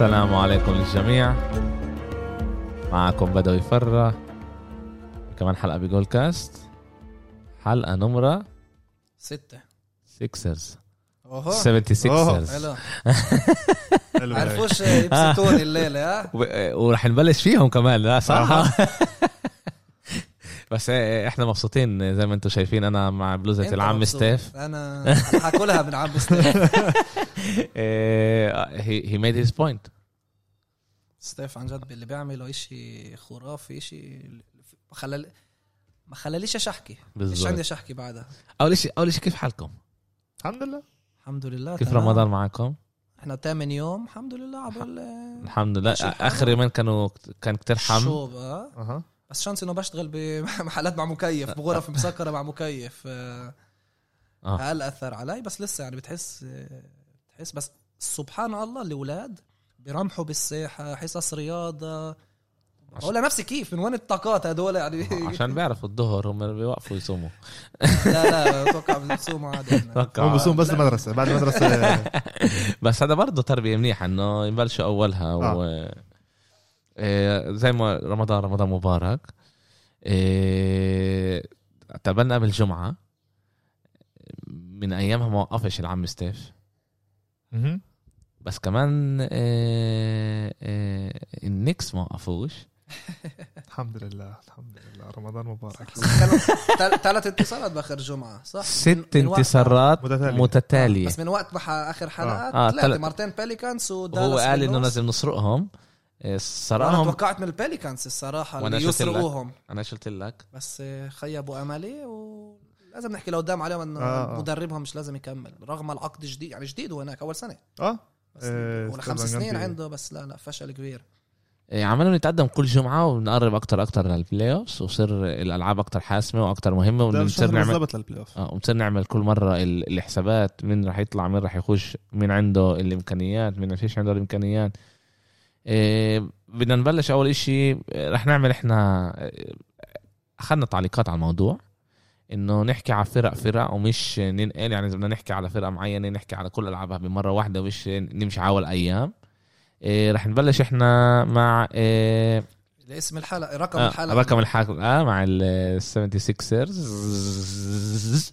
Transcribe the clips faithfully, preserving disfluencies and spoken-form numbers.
السلام عليكم للجميع. معكم بدو يفرّى كمان حلقة بجول كاست، حلقة نمرة ستة. سيكسرز سفنتي سيكسرز عرفوش يبسطون الليلة ها، ورح نبلش فيهم كمان. لا صح بس احنا مبسوطين زي ما انتم شايفين. انا مع بلوزة العم ستيف، انا هاكلها من عم ستيف. he made his point. ستيف عن جد اللي بيعمله اشي خرافي، اشي خلال ما خلاليش اشحكي. ايش عندي اشحكي بعدها؟ اول اشي اول اشي كيف حالكم؟ الحمد لله الحمد لله. كيف تمام. رمضان معكم؟ احنا تامن يوم الحمد لله. عبال الحمد لله اخر يومين كانوا كان كتير حم شوب اه اها بس شانس انه بشتغل بمحلات مع مكيف، بغرف مسكره مع مكيف. اه هل اثر علي؟ بس لسه يعني بتحس بتحس بس سبحان الله الاولاد برمحوا بالساحه، حصص رياضه. اقول نفسي كيف من وين الطاقات هدول يعني؟ عشان بيعرفوا الظهر هم بيوقفوا يصوموا. لا لا اتوقع بيصوموا عادي، هم بيصوموا بس المدرسه بعد المدرسه. بس هذا برضه تربيه منيح انه يبلشوا اولها و... آه. إيه زي ما رمضان رمضان مبارك. إيه تقابلنا قبل الجمعة، من أيامها ما وقفش العم ستيف. بس كمان إيه إيه النكس ما وقفوش. الحمد لله الحمد لله رمضان مبارك. ثلاث انتصارات باخر جمعة صح؟ ست انتصارات متتالية. متتالية بس من وقت بحا آخر حلقات آه. ثلاثة مرتين بيليكانس ودالاس. هو قال إنه لازم نسرقهم الصراحة. أنا توقعت من البيليكانز الصراحة اللي يسرقوهم. أنا شلت لك بس خيبوا أملي، ولازم نحكي لقدام عليهم أن آه مدربهم مش لازم يكمل رغم العقد جديد، يعني جديد هناك أول سنة آه ولا خمس سنين عنده. بس لا لا فشل كبير. عملوا نتقدم كل جمعة ونقرب أكتر أكتر للبلايوفس، وصير الألعاب أكتر حاسمة وأكتر مهمة، ونصير نعمل آه ونصير نعمل كل مرة الحسابات، من رح يطلع من رح يخش، من عنده الإمكانيات من فيش عنده الإمكانيات. إيه بدنا نبلش. أول إشي رح نعمل، إحنا أخذنا تعليقات على الموضوع إنه نحكي على فرق فرق ومش ننقل، يعني إذا بدنا نحكي على فرقة معينة نحكي على كل ألعابها بمرة واحدة ومش نمشي عوال أيام. إيه رح نبلش إحنا مع إيه اسم الحلقة رقم آه الحلقة رقم الحلقة مع ال سفنتي سيكسرز.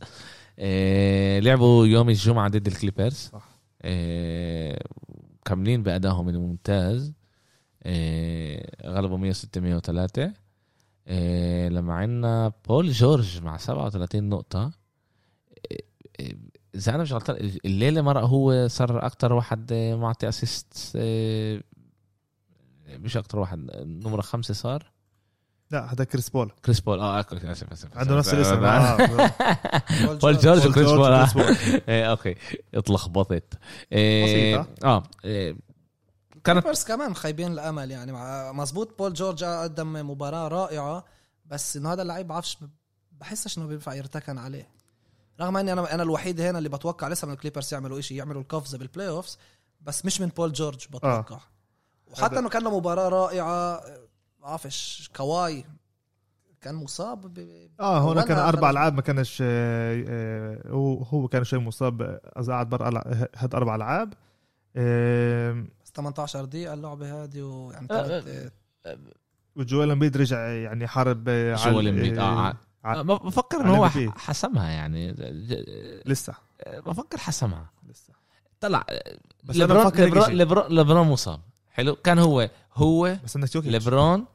إيه لعبوا يوم الجمعة ضد الكليبرز، إيه كاملين بأدائهم الممتاز. إيه غلبوا مية وستة مية وثلاثة. إيه لما عنا بول جورج مع سبعة وثلاثين نقطة. إيه إيه إذا أنا مش غلطان الليلة مرة هو صار أكتر واحد معطي أسيست. إيه مش أكتر واحد، نمرة خمسة صار. لا هذا كريس بول كريس بول اه اسف اسف عنده نفس الاسم. بول جورج وكريس بول اوكي اتلخبطت. اه كانت بس كمان خايبين الامل يعني. مزبوط بول جورج قدم مباراه رائعه، بس انه هذا اللعيب عارفش بحسش انه بينفع يرتكن عليه، رغم اني انا انا الوحيد هنا اللي بتوقع لسه من الكليبرز يعملوا شيء، يعملوا القفزه بالبلاي اوفز، بس مش من بول جورج بتوقع. وحتى انه كان له مباراه رائعه عافش كواي كان مصاب ب... اه هنا كان اربع العاب ما كانش هو هو كان شوي مصاب، قعد برا هاد اربع العاب بس ثمانية عشر دقيقه اللعبه هذه. ويعني كانت وجويل امبيد رجع يعني حارب على جويل امبيد اه بفكر انه هو حسمها يعني لسه بفكر حسمها لسه طلع. لبرون لبرون مصاب حلو، كان هو هو لبرون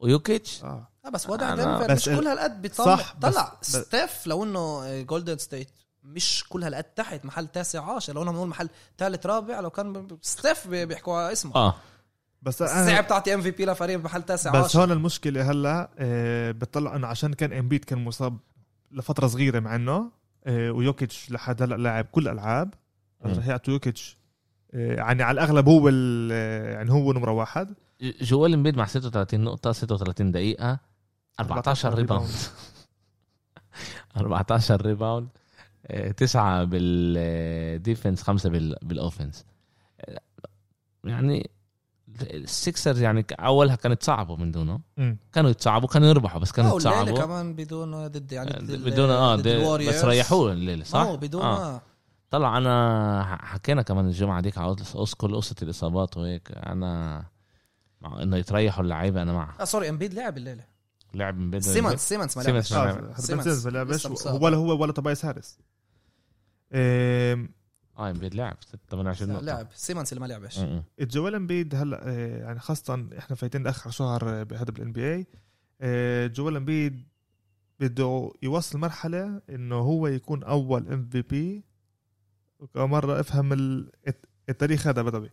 ويوكيتش اه بس وضع دنفر مش كل هالقد بيطلع. طلع ستيف لو انه جولدن ستيت مش كل هالقد تحت محل تاسع عشر، لو انه بنقول محل ثالث رابع لو كان ستيف بيحكوا اسمه اه بس صعب تعطي ام في بي لفريق محل تاسع عشر. بس هون المشكله هلا آه بتطلع انه عشان كان امبيد كان مصاب لفتره صغيره مع انه آه ويوكيتش لحد هلا لاعب كل العاب، رح يعطوا يوكيتش يعني على الأغلب هو يعني هو نمرة واحد. جوال امبيد مع ستة وثلاثين نقطة ستة وثلاثين دقيقة أربعة عشر ريباوند أربعة عشر ريباوند، تسعة بالديفنس خمسة بالأوفنس. يعني السيكسرز يعني أولها كانت صعبوا من دونه م. كانوا يتصعبوا كانوا يربحوا بس كانوا يتصعبوا كمان بدونه ضد يعني بدونه اه بس ريحوه الليلة صح بدونه آه. طلع انا حكينا كمان الجمعه ديك على كل قصه الاصابات وهيك, انا مع انه يتريحوا اللعيبه انا مع اه سوري امبيد لعب الليله, لعب امبيد سيمنز سيمنز ما لعبش سيمنز ما لعبش ولا هو ولا تبايس هارس امم اه امبيد لعب ثمانية وعشرين نقطه لعب سيمنز اللي ما لعبش. جوال امبيد هلا يعني خاصه احنا فايتين اخر شهر بهذا الان بي اي, جوال امبيد بده يوصل مرحله انه هو يكون اول ام في بي ومره افهم التاريخ هذا بدوي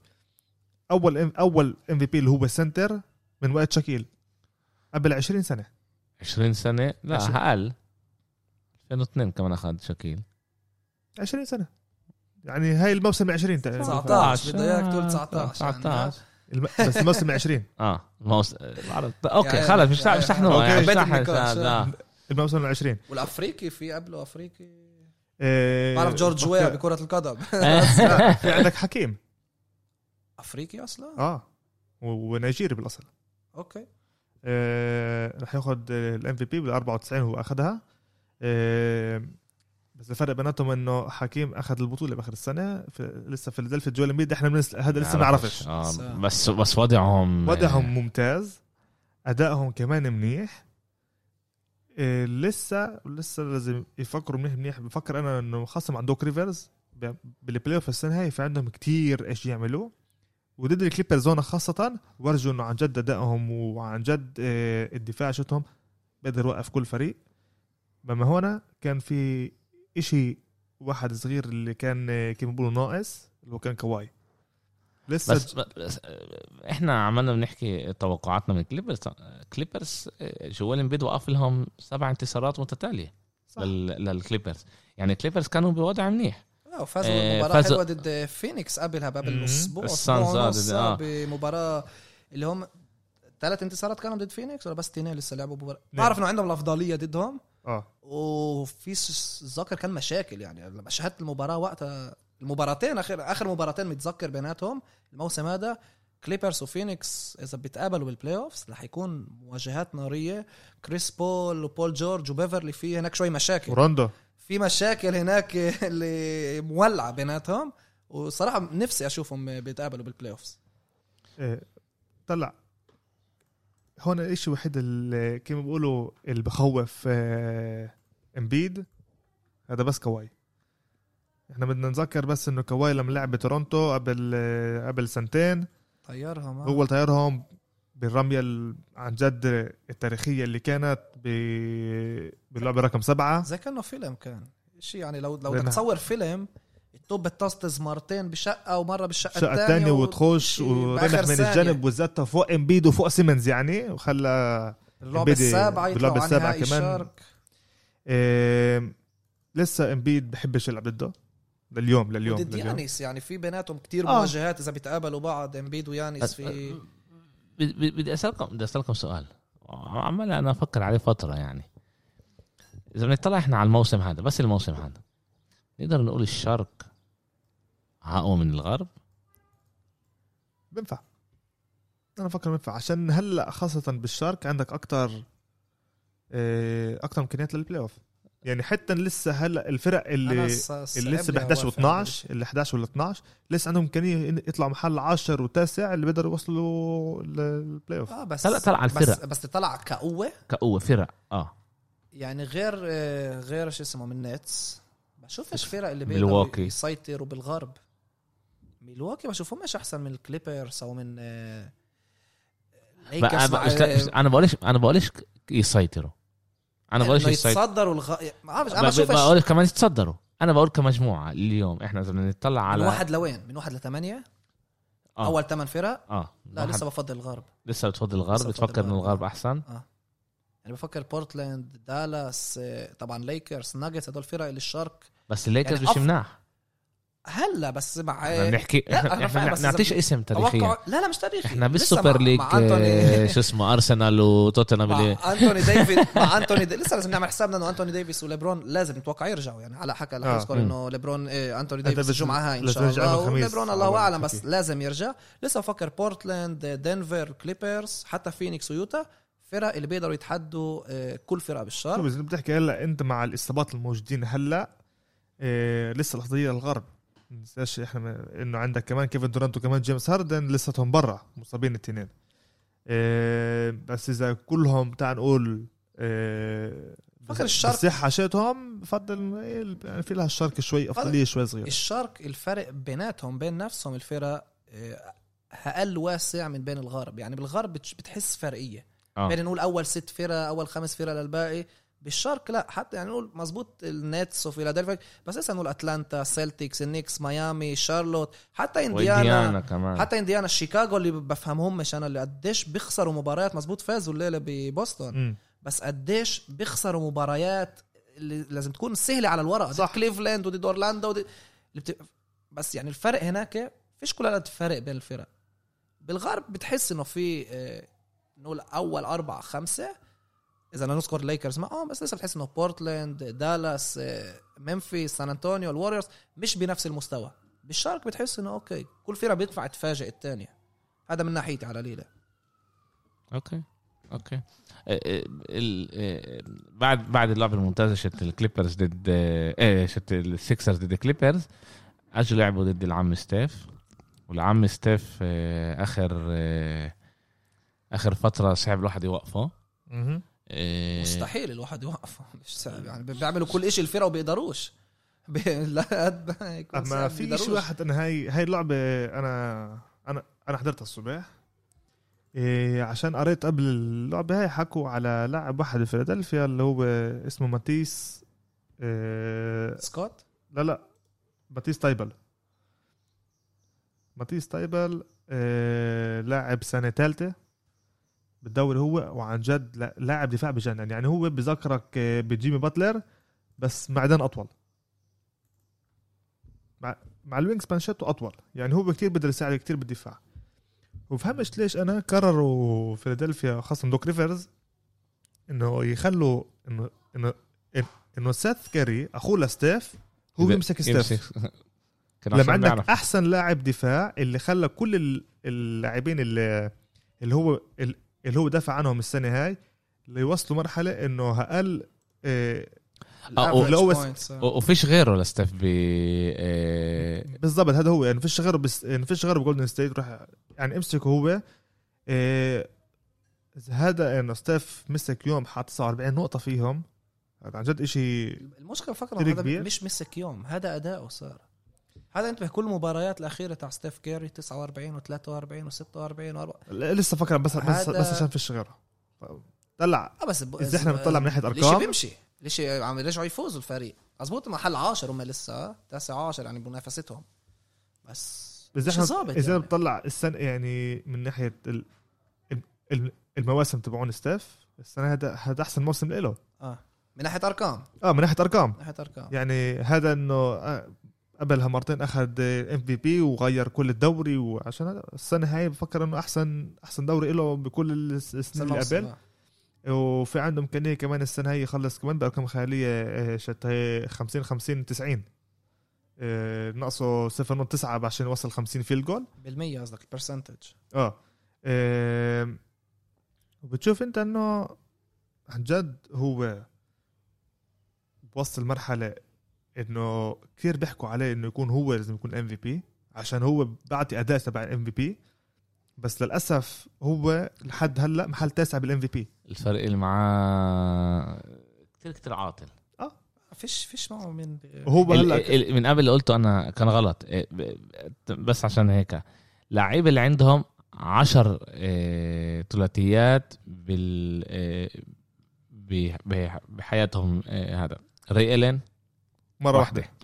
اول اول ام في بي اللي هو السنتر من وقت شاكيل قبل عشرين سنه عشرين سنه لا اقل ألفين واثنين كمان اخذ شاكيل عشرين سنه يعني هاي الموسم عشرين تسعتاشر بده اياك تقول تسعتاشر بس الموسم عشرين اه الموسم اوكي خلص مش مش احنا لا الموسم عشرين والافريقي في قبله افريقي بعرف جورج ويا بكرة القدم في عندك حكيم أفريقي أصلا آه ونيجيري بالأصل أوكي آه رح يأخذ ال إم في بي بالأربعة وتسعين هو أخذها آه بس الفرق بيناتهم إنه حكيم أخذ البطولة بآخر السنة في لسه في الزلفة جوال ميد إحنا بنس هذا لسه ما عرفش آه بس بس وضعهم وضعهم ممتاز أدائهم كمان منيح إيه لسه لسه لازم يفكروا منيح منيح بفكر أنا إنه خاصة عندوك ريفرز بالبلاي أوف السنة هاي في عندهم كتير إيش يعملوا وضد الكليبرز زونا خاصة ورجوا إنه عن جد أدائهم وعن جد إيه الدفاع شتهم بقدر وقف كل فريق. بما هنا كان في إشي واحد صغير اللي كان كيف بقولوا ناقص اللي هو كان كواي لسه بس بس احنا عملنا بنحكي توقعاتنا من كليبرز كليبرز جوال امبيد وقف لهم سبع انتصارات متتاليه للكليبرز يعني كليبرز كانوا بوضع منيح وفازوا مباراه حلوه ضد فينيكس قبلها قبل اسبوع اسبوع بمباراه اللي هم ثلاث انتصارات كانوا ضد فينيكس ولا بس اثنين لسه لعبوا بمباراه بعرف انه عندهم الافضليه ضدهم اه وفي ذكر كان مشاكل يعني لما شاهدت المباراه وقتها المباراتين اخر اخر مباراتين متذكر بيناتهم الموسم هذا كليبرز وفينيكس اذا بيتقابلوا بالبلاي اوفز رح يكون مواجهات ناريه كريس بول وبول جورج وبيفرلي في هناك شوي مشاكل ورندا في مشاكل هناك اللي مولعه بيناتهم وصراحه نفسي اشوفهم بيتقابلوا بالبلاي اوفز. إيه طلع هون الشيء الوحيد اللي كيف بيقولوا اللي بخوف امبيد هذا بس كواي احنا بدنا نذكر بس انه كواي لما لعب تورونتو قبل قبل سنتين طيرهم هو اللي طيرهم بالرميه عن جد التاريخيه اللي كانت باللعبه رقم سبعة زي كانه فيلم كان شيء يعني لو لو تصور فيلم التوب بتطز مرتين بشقه ومره بالشقه الثانيه وتخش ورمح من الجنب والزته فوق امبيد وفوق سيمنز يعني وخلى اللعبه السابعه اللعبه السابعه كمان إيه لسه امبيد بحبش يلعب ضده لليوم لليوم ضد يانيس يعني في بيناتهم كتير آه. مواجهات اذا بيتقابلوا بعض امبيد ويانيس في بدي اسالكم بدي اسالكم سؤال عمال انا افكر عليه فتره يعني اذا بنطلع احنا على الموسم هذا بس الموسم هذا نقدر نقول الشرق اقوى من الغرب بنفع انا افكر بنفع عشان هلا خاصه بالشرق عندك اكتر اكتر امكانيات للبلاي اوف يعني حتى لسه هلا الفرق اللي اللي لسه ب إحدى عشر واتناشر اللي إحدى عشر وال12 لسه عندهم امكانيه يطلعوا محل عشرة وتاسع اللي بيقدروا يوصلوا للبلاي اوف اه بس طلع على الفرق بس طلع كقوه كقوه فرق اه يعني غير غير شو اسمه من نتس بشوفش فرق اللي بيقدروا يسيطروا بالغرب ميلواكي بشوفهم مش احسن من الكليبرز او من انا بقولش انا بقولش يسيطروا انا بقولش يتصدروا الغ... ما عارف انا بشوف بقول كمان يتصدروا انا بقول كمجموعه اليوم احنا بدنا نطلع على من واحد لوين من واحد لثمانية آه. اول ثمان فرق اه لا واحد... لسه بفضل الغرب لسه بتفضل الغرب لسه بتفكر انه الغرب احسن اه انا بفكر بورتلاند دالاس طبعا ليكرز ناجتس هذول فرق للشرق بس الليكرز يعني مش مناح هلا بس مع نحكي احنا نعطيش اسم تاريخي لا لا مش تاريخي احنا بالسوبر ليج شو اسمه ارسنال وتوتنهام انتوني ديفيد مع انتوني دي... لسه لازم نعمل حسابنا انه انتوني ديفيس وليبرون لازم نتوقع يرجعوا يعني على حكى الحسكور انه ليبرون إيه انتوني ديفيس الجمعه هاي ان شاء الله ليبرون الله اعلم بس لازم يرجع لسه بفكر بورتلاند دنفر كليبرز حتى فينيكس ويوتا فرق اللي بيقدروا يتحدوا كل فرقه بالشرق. بس بتحكي هلا انت مع الاصابات الموجودين هلا إيه لسه الأفضلية للغرب. ننساش احنا انه عندك كمان كيفن دورانت وكمان جيمس هاردن لساتهم برا مصابين الاثنين. إيه بس اذا كلهم تاع نقول إيه فكر الشرق الصحة شاتهم بفضل يعني في لها الشرق شوي أفضلية شوي صغيرة. الشرق الفرق بيناتهم بين نفسهم الفرق أقل واسع من بين الغرب. يعني بالغرب بتحس فرقية آه. بين نقول أول ست فرق أول خمس فرق للباقي. بالشرق لا حتى يعني نقول مزبوط النتس وفيلادلفيا بس لسه نقول أتلانتا سيلتكس النيكس ميامي شارلوت حتى إنديانا كمان. حتى إنديانا شيكاغو اللي بفهمهم مش أنا اللي قديش بيخسروا مباريات. مزبوط فازوا الليلة ببوسطن م. بس قديش بيخسروا مباريات اللي لازم تكون سهلة على الورق دي كليفلاند ودي أورلاندو ودي... بت... بس يعني الفرق هناك فيش كل هذا الفرق بين الفرق. بالغرب بتحس إنه في اه... نقول أول أربعة خمسة إذا أنا نذكر ليكرز معهم بس لسه بتحس إنه بورتلاند دالاس اه... ممفيس سان أنطونيو الواريورز مش بنفس المستوى. بالشرق بتحس إنه أوكي كل فرقة بينفع تفاجئ التانية. هذا من ناحيتي على ليلى. أوكي أوكي بعد بعد اللعب الممتازة شت الكليبرز ضد إيه شت السيكسرز ضد الكليبرز أجوا لعبوا ضد العم ستيف والعم ستيف آخر آخر فترة صعب الواحد يوقفه مستحيل الواحد يوقفه مش صعب يعني بيعملوا كل إشي الفرقة وبيقدروش أما في شيء واحد أنا هاي هاي اللعبة أنا أنا أنا حضرتها الصبح إيه عشان قريت قبل اللعبة هاي حكوا على لاعب واحد في فيلادلفيا اللي هو اسمه ماتيس إيه سكوت لا لا ماتيس تايبل ماتيس تايبل إيه لاعب سنة ثالثة بالدوري هو وعن جد لاعب دفاع بجنن. يعني هو بذكرك بجيمي باتلر بس معدن أطول مع مع الوينجز بانشاته أطول. يعني هو كتير بدل يساعد كتير بالدفاع وفهمش ليش أنا قرروا فيلادلفيا خاصة دوك ريفرز إنه يخلوا إنه إنه إنه سيث كاري أخوه لستيف هو يمسك ستيف لما عندك أحسن لاعب دفاع اللي خلى كل اللاعبين اللي اللي هو اللي هو دافع عنهم السنة هاي اللي يوصلوا مرحلة إنه هقل إيه وفيش غيره لستيف ب إيه بالضبط. هذا هو يعني فيش غيره بس فيش غيره بجولدن ستيت راح يعني امسكه هو إيه هذا إنه ستيف مسك يوم حط تسعة وأربعين نقطة فيهم عن جد إشي. المشكلة فكرة هذا مش مسك يوم هذا أداءه صار. هذا انتبه كل مباريات الأخيرة تاع ستيف كيري تسعة وأربعين وثلاثة وأربعين وستة وأربعين و لسه فكرة بس بس بس عشان فيش غيره طلع آه بس إذا إحنا بنطلع من ناحية أرقام ليش بيمشي ليش عم يرجعوا يفوزوا الفريق مظبوط محل عشرة وما لسه تاسع عشر يعني بمنافستهم بس إذا يعني. بطلع السنة يعني من ناحية المواسم تبعون ستيف السنة هذا هذا أحسن موسم له آه من ناحية أرقام آه من ناحية أرقام من ناحية أرقام يعني هذا إنه قبلها مرتين أخذ إم في بي وغير كل الدوري وعشان هذا السنة هاي بفكر إنه أحسن أحسن دوري له بكل السنين اللي قبل آه. وفي عنده إمكانية كمان السنة هاي يخلص كمان بأرقام خيالية شتى خمسين خمسين تسعين نقصه صفر نقطة تسعة عشان يوصل خمسين في الجول بالمية قصدك البرسنتج آه. اه وبتشوف أنت إنه عن جد هو بوصل مرحلة إنه كتير بيحكوا عليه إنه يكون هو لازم يكون إم في بي عشان هو بعطي أداء تبع إم في بي بس للأسف هو لحد هلأ محل تاسع بالMVP. الفرق اللي معاه كتير كتير عاطل آه فيش فيش معه من هو هلأ من قبل قلته أنا كان غلط بس عشان هيك لاعب اللي عندهم عشر ثلاثيات بال بحياتهم هذا ري إلين مرة واحدة, واحدة.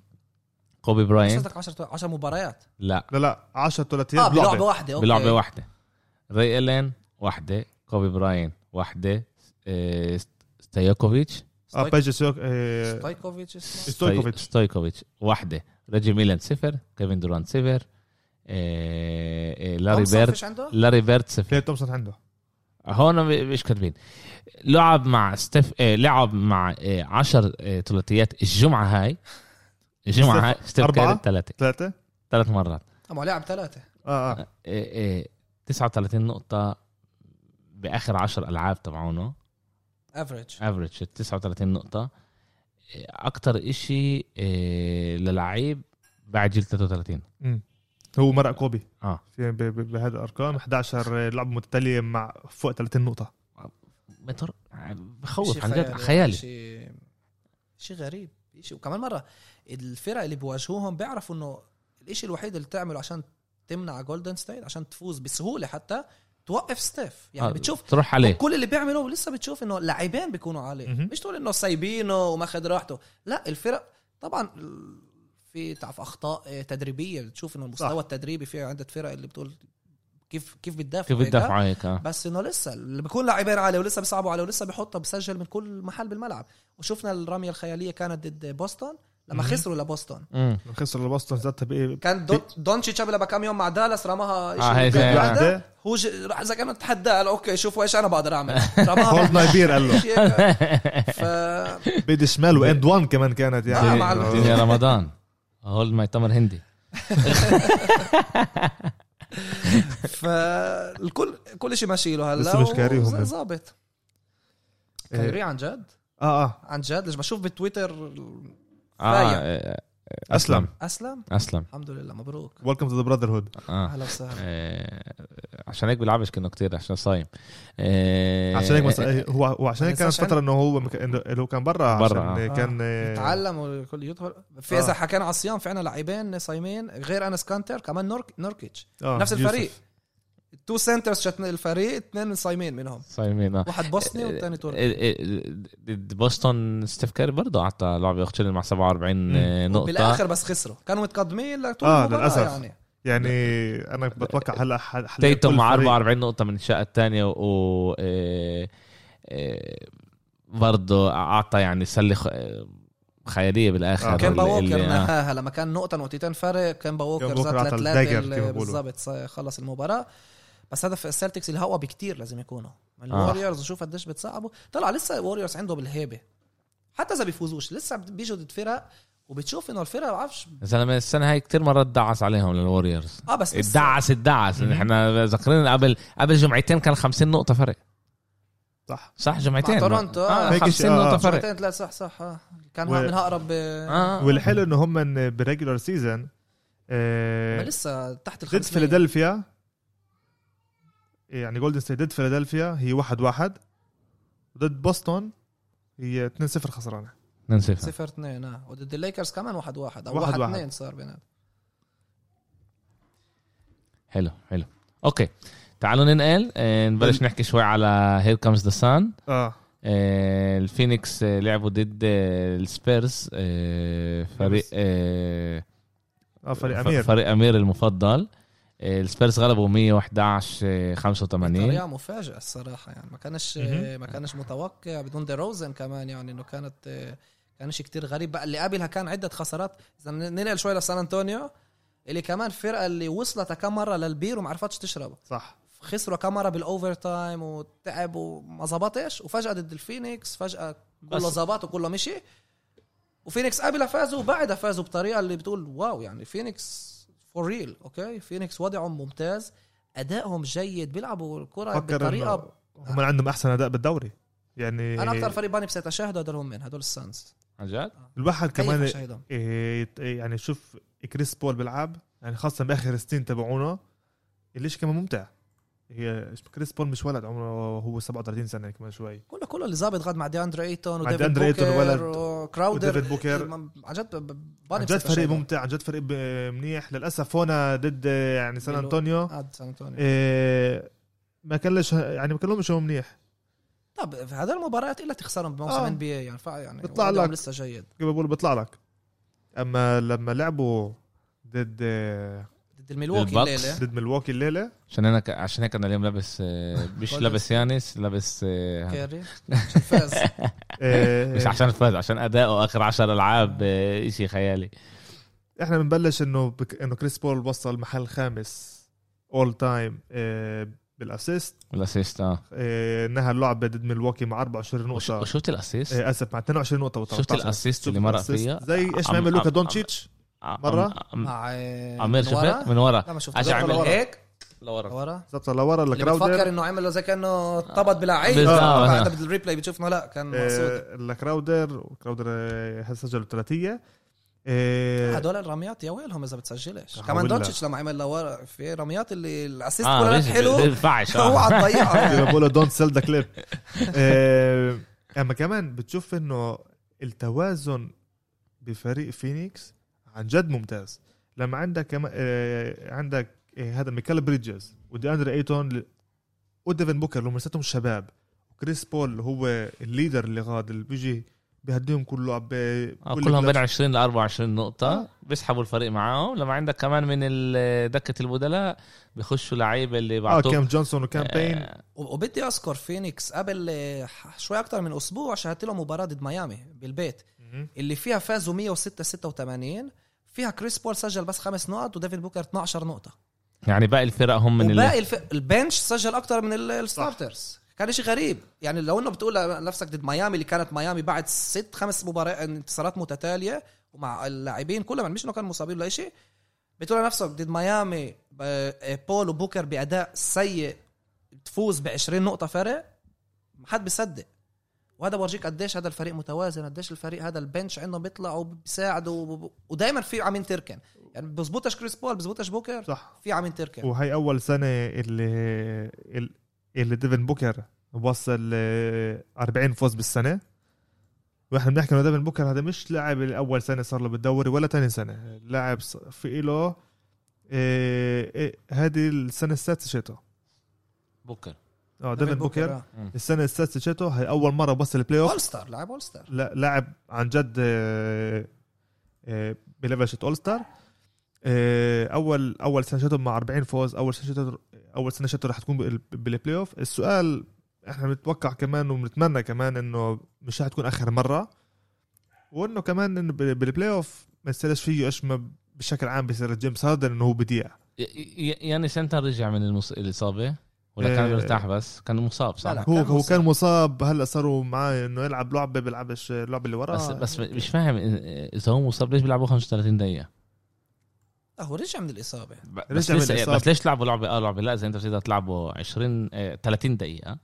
كوبي براين عشرة عشرة مباريات لا لا لا عشرة ثلاثيات آه بلعبة واحدة بلعبة واحدة ري إلين واحدة كوبي براين واحدة إيه ستايكوفيتش آه باجيسوك إيه ستايكوفيتش ستايكوفيتش ستايكوفيتش واحدة ريجي ميلان صفر كيفن دورانت صفر إيه إيه لاري بيرت لاري بيرت صفر تومسون عنده هون مش كاتبين لعب مع ستيف إيه لعب مع إيه عشر إيه ثلاثيات الجمعة هاي الجمعة ستيف كاري ثلاثة ثلاثة ثلاث مرات أما لعب ثلاثة آه آه إيه تسعة وثلاثين نقطة بآخر عشر ألعاب تبعونه average average تسعة وثلاثين نقطة اكتر اشي للعيب بعد جيل ثلاثة وثلاثين. امم هو مرق كوبي اه في بهذا الارقام إحدى عشر لعب متتاليه مع فوق ثلاثين نقطه متر، بخوف عن جد، خيالي شيء شيء غريب شيء. وكمان مره الفرق اللي بيواجهوهم بيعرفوا انه الاشي الوحيد اللي تعمله عشان تمنع جولدن ستيت عشان تفوز بسهوله حتى توقف ستيف، يعني آه بتشوف تروح عليه. كل اللي بيعملوه لسه بتشوف انه لاعبين بيكونوا عليه، مش تقول انه سايبينه وما خد راحته، لا الفرق طبعا في تعرف اخطاء تدريبيه، بتشوف انه المستوى صح. التدريبي فيه عندها فرق اللي بتقول كيف كيف بتدافع كيف بتدافع هيك، بس انه لسه اللي بيكون لاعبين عليه ولسه بيصعبوا عليه ولسه بيحطه بسجل من كل محل بالملعب. وشفنا الرميه الخياليه كانت ضد بوسطن لما خسروا لبوسطن، امم خسروا لبوسطن ذاتها بايه، كان دونتشيتش قبل بكام يوم مع دالاس رماها شيء آه هو ج... راح اذا كانوا تحدى قال اوكي شوفوا ايش انا بقدر اعمل، رماها نايبير قال له ف بيد شمال واند وان كمان كانت يعني يا رمضان هولد ماي تمر هندي. فالكل كل شيء ماشي له هلا ظابط. كايري عن جد اه اه عن جد ليش بشوف بتويتر آه أسلم أسلم أسلم الحمد لله مبروك welcome to the brotherhood. أهلا وسهلا. عشان هيك بلعبش كأنه كتير عشان صايم، عشان هيك هو هو عشان هيك كان فترة إنه هو إنه كان برا عشان كان يتعلم وكل يدخل في إذا حكينا على الصيام فعنا لاعبين صايمين غير أنس كانتر كمان نورك نوركيتش نفس الفريق تو سنترز شتنا الفريق اثنين صايمين منهم صايمين واحد بوسني والثاني تركي. ضد بوسطن ستيف كاري برضه حتى لعب يختل مع سبعة وأربعين نقطة بالاخر بس خسروا كانوا متقدمين اه للاسف يعني. يعني انا بتوقع هلا تيتو مع أربعة وأربعين نقطة من الشقة الثانية و برضه اعطى يعني سله خيالية بالاخر. كيمبا ووكر نهاها لما كان نقطة نقطتين فرق، كيمبا ووكر ذات ثلاثة بالضبط خلص المباراة. بس هدف السلتكس الهوا بكتير لازم يكونوا الوريورز آه. وشوف قديش بتصعبوا، طلع لسه الوريورز عنده بالهيبه حتى اذا بيفوزوش لسه بيجوا ضد فرق وبتشوف انه الفرق بعرفش زلمه السنه هاي كتير مرات دعس عليهم للوريورز اه بس الدعس الدعس احنا ذاكرين قبل قبل جمعتين كان خمسين نقطه فرق صح صح جمعتين تورنتو آه. خمسين آه. نقطه فرق جمعتين ثلاث صح صح آه. كان و... منها اقرب آه. والحلو انه هم بالريجولار سيزون آه. لسه تحت الخمسين. ضد فيلادلفيا يعني جولدن ستيت ضد فيلادلفيا هي واحد واحد، ضد بوسطن هي اثنين صفر خسرانة اثنين صفر صفر اثنين اه، وضد الليكرز كمان واحد واحد أو واحد اثنين صار بينهم. حلو حلو أوكي تعالوا ننقل نبلش نحكي شوي على هير كامز ذا سان. اه الفينيكس لعبوا ضد السبيرز فريق اه فريق أمير فريق أمير المفضل. السبيرز غلبوا مية وإحدى عشر خمسة وثمانين بطريقة مفاجئة الصراحة، يعني ما كانش ما كانش متوقع بدون دي روزن كمان، يعني انه كانت كانش كتير غريب. بقى اللي قابلها كان عدة خسارات، اذا ننقل شوية لسان أنطونيو اللي كمان فرقة اللي وصلت كم مرة للبير وما عرفتش تشربه صح، خسروا كم مرة بالأوفر تايم وتعب وما ظبطش، وفجأة ضد الفينيكس فجأة كله ظبط وكله مشي، وفينيكس قابلها فازوا وبعدها فازوا بطريقة اللي بتقول واو، يعني فينيكس for real. اوكي فينيكس وضعهم ممتاز، ادائهم جيد، بيلعبوا الكره بطريقه هم عندهم احسن اداء بالدوري، يعني انا اكثر فريق باني بس اتشاهد هدول من هدول السانز عن جد. الواحد كمان إيه يعني شوف كريس بول بيلعب، يعني خاصه باخر سنين تبعونه ليش كمان ممتع. هي كريس بول مش ولد، عمره هو سبعة وثلاثين سنه كمان شوي. كله كله اللي ظابط غاد مع دي اندري ايتون وديفيد بوكر وكراودر بوكر. عجب عجب فريق ممتع، عجب فريق منيح. للاسف هنا ضد يعني سان أنطونيو إيه ما كانش يعني ما كانش منيح. طب هذا المباريات الا تخسرهم بموسم ان بي اي يعني يعني بيطلع لك لسه جيد كيف بقول بيطلع لك. اما لما لعبوا ضد الملواكي الليله ضد ملواكي الليله عشان انا ك... عشان هيك انا اليوم لابس مش لابس يانس لابس كاري عشان فاز مش عشان فاز عشان اداؤه اخر عشر العاب شيء خيالي. احنا بنبلش انه بك... انه كريس بول وصل محل خامس اول تايم بالاسيست الاسيست اه انها اللعبه ضد ملواكي مع أربعة وعشرين نقطة. وش... شفت الاسيست اسف مع اثنين وعشرين نقطة وتعطى. شفت الاسيست اللي مرق فيها زي ايش ما عمل لوكا دونتشيتش مرة مع من ورا من ورا عشان عمل هيك لورا لورا بالضبط لورا اللي كراودر بفكر انه عمله زي كانه طبط بلاعيب بعد بالريبلاي بتشوفنا لا كان مقصود اللي كراودر كراودر سجل الثلاثيه هدول الرميات يا ويلهم اذا بتسجلش كمان دونتش لما عمل لورا في رميات اللي الاسيست ولا حلو اوعى تضيعها بقول له دونت سيل ذا كليب اما كمان بتشوف انه التوازن بفريق فينيكس عن جد ممتاز لما عندك كم... آه... عندك آه... هذا ميكال بريدجز ودي أندري ايتون وديفن بوكر لو مرستهم الشباب وكريس بول هو الليدر اللي غاد اللي بيجي بيهديهم كله عب... آه كلهم بين عشرين لأربعة وعشرين نقطة آه. بيسحبوا الفريق معاهم لما عندك كمان من دكة البدلاء بيخشوا لعيبة اللي بعطوه آه كام جونسون وكام باين آه. وبدي أذكر فينيكس قبل شوي أكتر من أسبوع شاهدت له مباراة ضد ميامي بالبيت م-م. اللي فيها فازوا مية وستة ستة وثمانين فيها كريس بول سجل بس خمس نقط وديفيد بوكر اثنا عشر نقطة يعني باقي الفرق هم من وباقي الفرق البنش سجل أكتر من الستارترز كان شيء غريب يعني لو إنه بتقول نفسك ضد ميامي اللي كانت ميامي بعد ست خمس مباريات انتصارات متتالية ومع اللاعبين كلهم مش إنه كان مصابين ولا شيء بتقول نفسك ضد ميامي بول وبوكر بأداء سيء تفوز بعشرين نقطة فرق ما حد بيصدق وهذا بورجيك قديش هذا الفريق متوازن قديش الفريق هذا البنش عندهم بيطلعوا بيساعدوا ودائما في عم ينتركن يعني بزبطش كريس بول بزبطش بوكر صح. في عم ينتركن وهي أول سنة اللي اللي ديفن بوكر وصل أربعين فوز بالسنة واحنا بنحكي إنه ديفن بوكر هذا مش لاعب الأول سنة صار له بالدوري ولا تاني سنة لاعب في له هذه السنة السادسة شتو بوكر اه ديفن بوكر, بوكر. آه. السنه السادسه شتو هي اول مره بوصل البلاي اوف اولستر لاعب اولستر لا لاعب عن جد بليفل اولستر اول اول سنه شتو مع أربعين فوز اول سنه شتو اول سنه شتو راح تكون بالبلاي اوف السؤال احنا بنتوقع كمان وبنتمنى كمان انه مش راح تكون اخر مره وانه كمان انه بالبلاي اوف ما يصيرش فيه ايش ما بشكل عام بيصير جيمس هاردن انه هو بديع يعني سنتر رجع من المس... الاصابه ولا كان مرتاح بس كان مصاب صح هو كان هو مصاب. كان مصاب هلا صاروا معاه انه يلعب لعبه بيلعبش اللعبه اللي وراه بس, بس مش فاهم اذا هو مصاب ليش بيلعبوا خمسة وثلاثين دقيقه هو رجع من الاصابه رجع من الاصابه بس ليش لعبوا لعبه اه لعبه لا اذا انت بتقدر تلعبوا عشرين اه ثلاثين دقيقه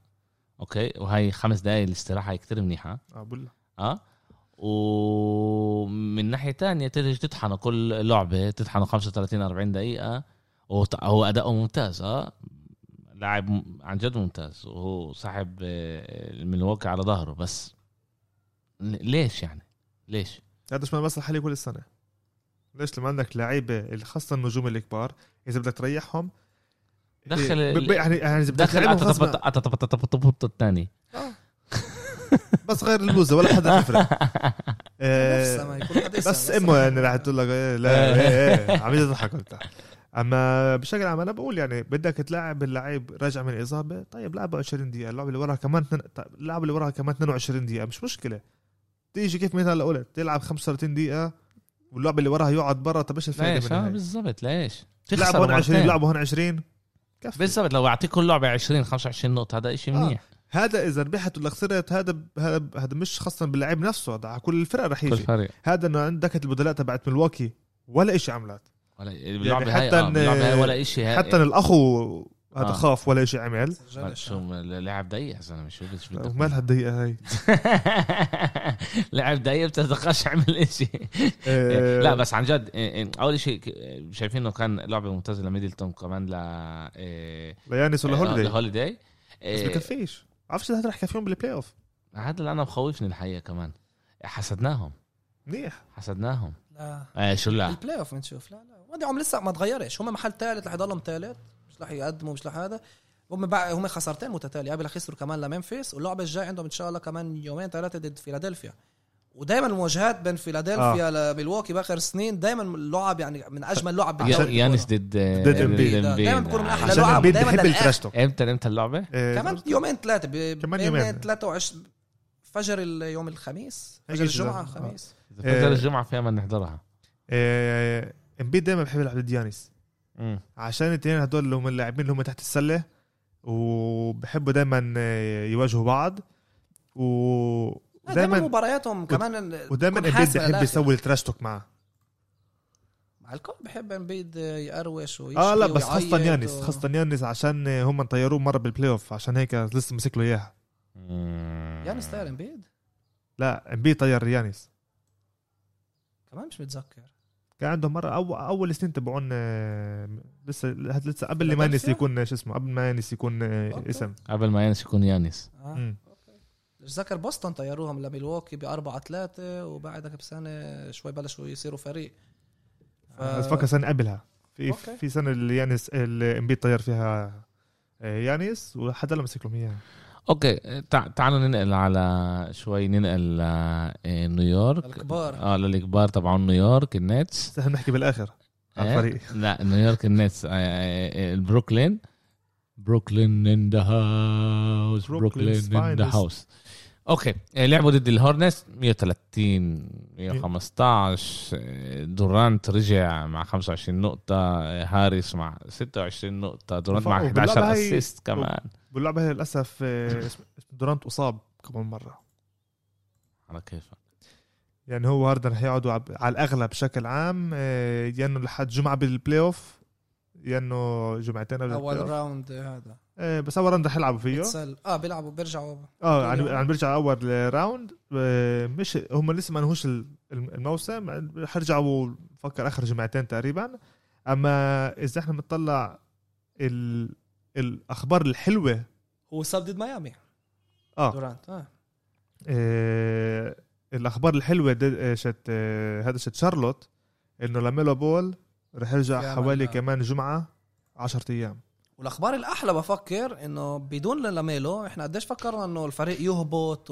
اوكي وهي خمس دقائق الاستراحه كتير منيحه اه بالله اه ومن ناحيه ثانيه تطحن كل لعبه تطحن خمسة وثلاثين أربعين دقيقه وهو اداؤه ممتاز اه لاعب عن جد ممتاز وهو صاحب الملواكي على ظهره بس ليش يعني ليش هذا مش مصلحة لي كل السنة ليش لما عندك لعيبة خاصة النجوم الكبار إذا بدك تريحهم دخل يعني إذا بدك تريحهم الثاني بس غير البوزة ولا حدا يفرق بس إمه يعني راح تقول لك لا عم يضحك وبتاع اما بشكل عام انا بقول يعني بدك تلعب اللاعب راجع من الاصابه طيب لعبه عشرين دقيقه اللعبه اللي وراها كمان اللعبه اللي وراها كمان اثنين وعشرين دقيقه مش مشكله تيجي كيف مثلا قلت تلعب خمسة وثلاثين دقيقه واللعبه اللي وراها يقعد برا طب ايش الفائده منها بالضبط ليش تلعبوا هون عشرين لعبوا هون عشرين كفي بالضبط لو اعطيك كل لعبه عشرين خمسة وعشرين نقطه هذا شيء منيح آه. هذا اذا ربحت ولا خسرت هذا هذا مش خاصه باللاعب نفسه هذا كل الفرق رح يجي هذا انه عندك البدلاء تبعت ملواكي ولا إشي عملت ولا يعني حتى آه. ولا إشي حتى الأخو هذا آه. خاف ولا إشي عمل شو لعب دقيقة أنا مش شو مالها الدقيقة هاي لعب دقيقة بتتقاش عمل إشي آه. لا بس عن جد أول إشي شايفين إنه كان لعبة ممتازة لميدلتون كمان ل ليانيس ولا هوليداي هوليداي بس بكفيش عارفش إذا رح كفيهم بالبلاي أوف هذا اللي أنا مخوفني الحقيقة كمان حسدناهم منيح حسدناهم لا آه شو لا البلاي أوف نشوف لا لا وضعهم لسه ما تغيرش هم محل ثالث رح يضلهم ثالث مش رح يقدموا مش رح هذا هم بقى هم خسارتين متتاليه قبل خسروا كمان لمنفيس واللعبه الجاي عندهم ان شاء الله كمان يومين ثلاثه ضد فيلادلفيا ودائما المواجهات بين فيلادلفيا آه. لميلواكي باخر سنين دايما اللعب يعني من اجمل لعب يانس ضد امبيد دايما بكون من احلى لعب دايما الترشتو امتى امتى اللعبه كمان يومين ثلاثه بين ثلاثة وعشرين فجر اليوم الخميس فجر الجمعه الخميس فجر الجمعه في ما نحضرها امبيد دايما بحب يلعب ضد يانيس عشان الاثنين هدول اللي هم اللاعبين اللي هم تحت السله وبحبوا دايما يواجهوا بعض ودايما مبارياتهم كمان ودايما امبيد بحب يسوي التراشتوك معه على الكل بحب امبيد يقروش ويشوي اه لا بس خاصة يانس و... خاصة يانس عشان هم طيروه مرة بالبلاي اوف عشان هيك لسه مسك له اياها. يانس طير امبيد؟ لا امبيد طير يانس كمان مش متذكر. كان عندهم مرة أو أول سنة تبعون لسه لسه قبل ما يانس يكون شو اسمه قبل ما يانس يكون اسم قبل ما يانس يكون يانس. آه. ذكر بوسطن طيروهم لميلواكي بأربعة ثلاثة وبعدك بسنة شوي بلشوا يصيروا فريق. أتفكر سنة قبلها في أوكي. في سنة اللي يانس الإمبيد طير فيها يانس وحتى لما مسكلهم إياه. اوكي تعالوا ننقل على شوي ننقل نيويورك الكبار اه للكبار طبعا نيويورك النتس رح نحكي بالاخر على الفريق لا نيويورك النتس البروكلين بروكلين ان ذا هاوس بروكلين ان ذا هاوس اوكي لعبوا ضد الهورنس مية وثلاثين مية وخمستاشر دورانت رجع مع خمسة وعشرين نقطة هاريس مع ستة وعشرين نقطة دورانت مع إحدى عشر اسيست كمان واللعبة للأسف دورانت أصاب كمان مرة على كيفك يعني هو هاردن هيقعدوا على الأغلب بشكل عام يعني لحد جمعة بالبلاي أوف يعني جمعتين أول راوند هذا إيه بس أول راوند حيلعبوا فيه آه بيلعبوا بيرجعوا آه عن عن بيرجع أول راوند مش هم لسه ما نهوش الموسم حرجعوا فكر آخر جمعتين تقريبا. أما إذا إحنا بنطلع ال الأخبار الحلوة هو صابد ميامي آه دورانت آه إيه الأخبار الحلوة ده شت هذا شت شارلوت إنه لاميلو بول رح يرجع حوالي آه. كمان جمعة عشرة أيام. والأخبار الأحلى بفكر إنه بدون لاميلو إحنا قديش فكرنا إنه الفريق يهبط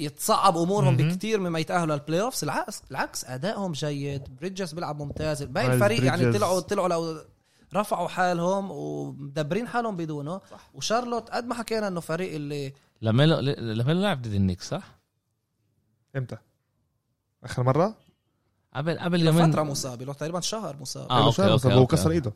ويتصعب أمورهم م-م. بكتير مما يتأهلوا للبلاي أوفس. العكس العكس أدائهم جيد بريدجز بيلعب ممتاز باقي الفريق بريدجز. يعني طلعوا طلعوا لو رفعوا حالهم ومدبرين حالهم بدونه صح. وشارلوت قد ما حكينا انه فريق اللي لما لما لعب ضد النيكس صح امتى اخر مره قبل قبل يومين فتره مصاب له تقريبا شهر مصاب آه اوكي اوكي وكسر ايده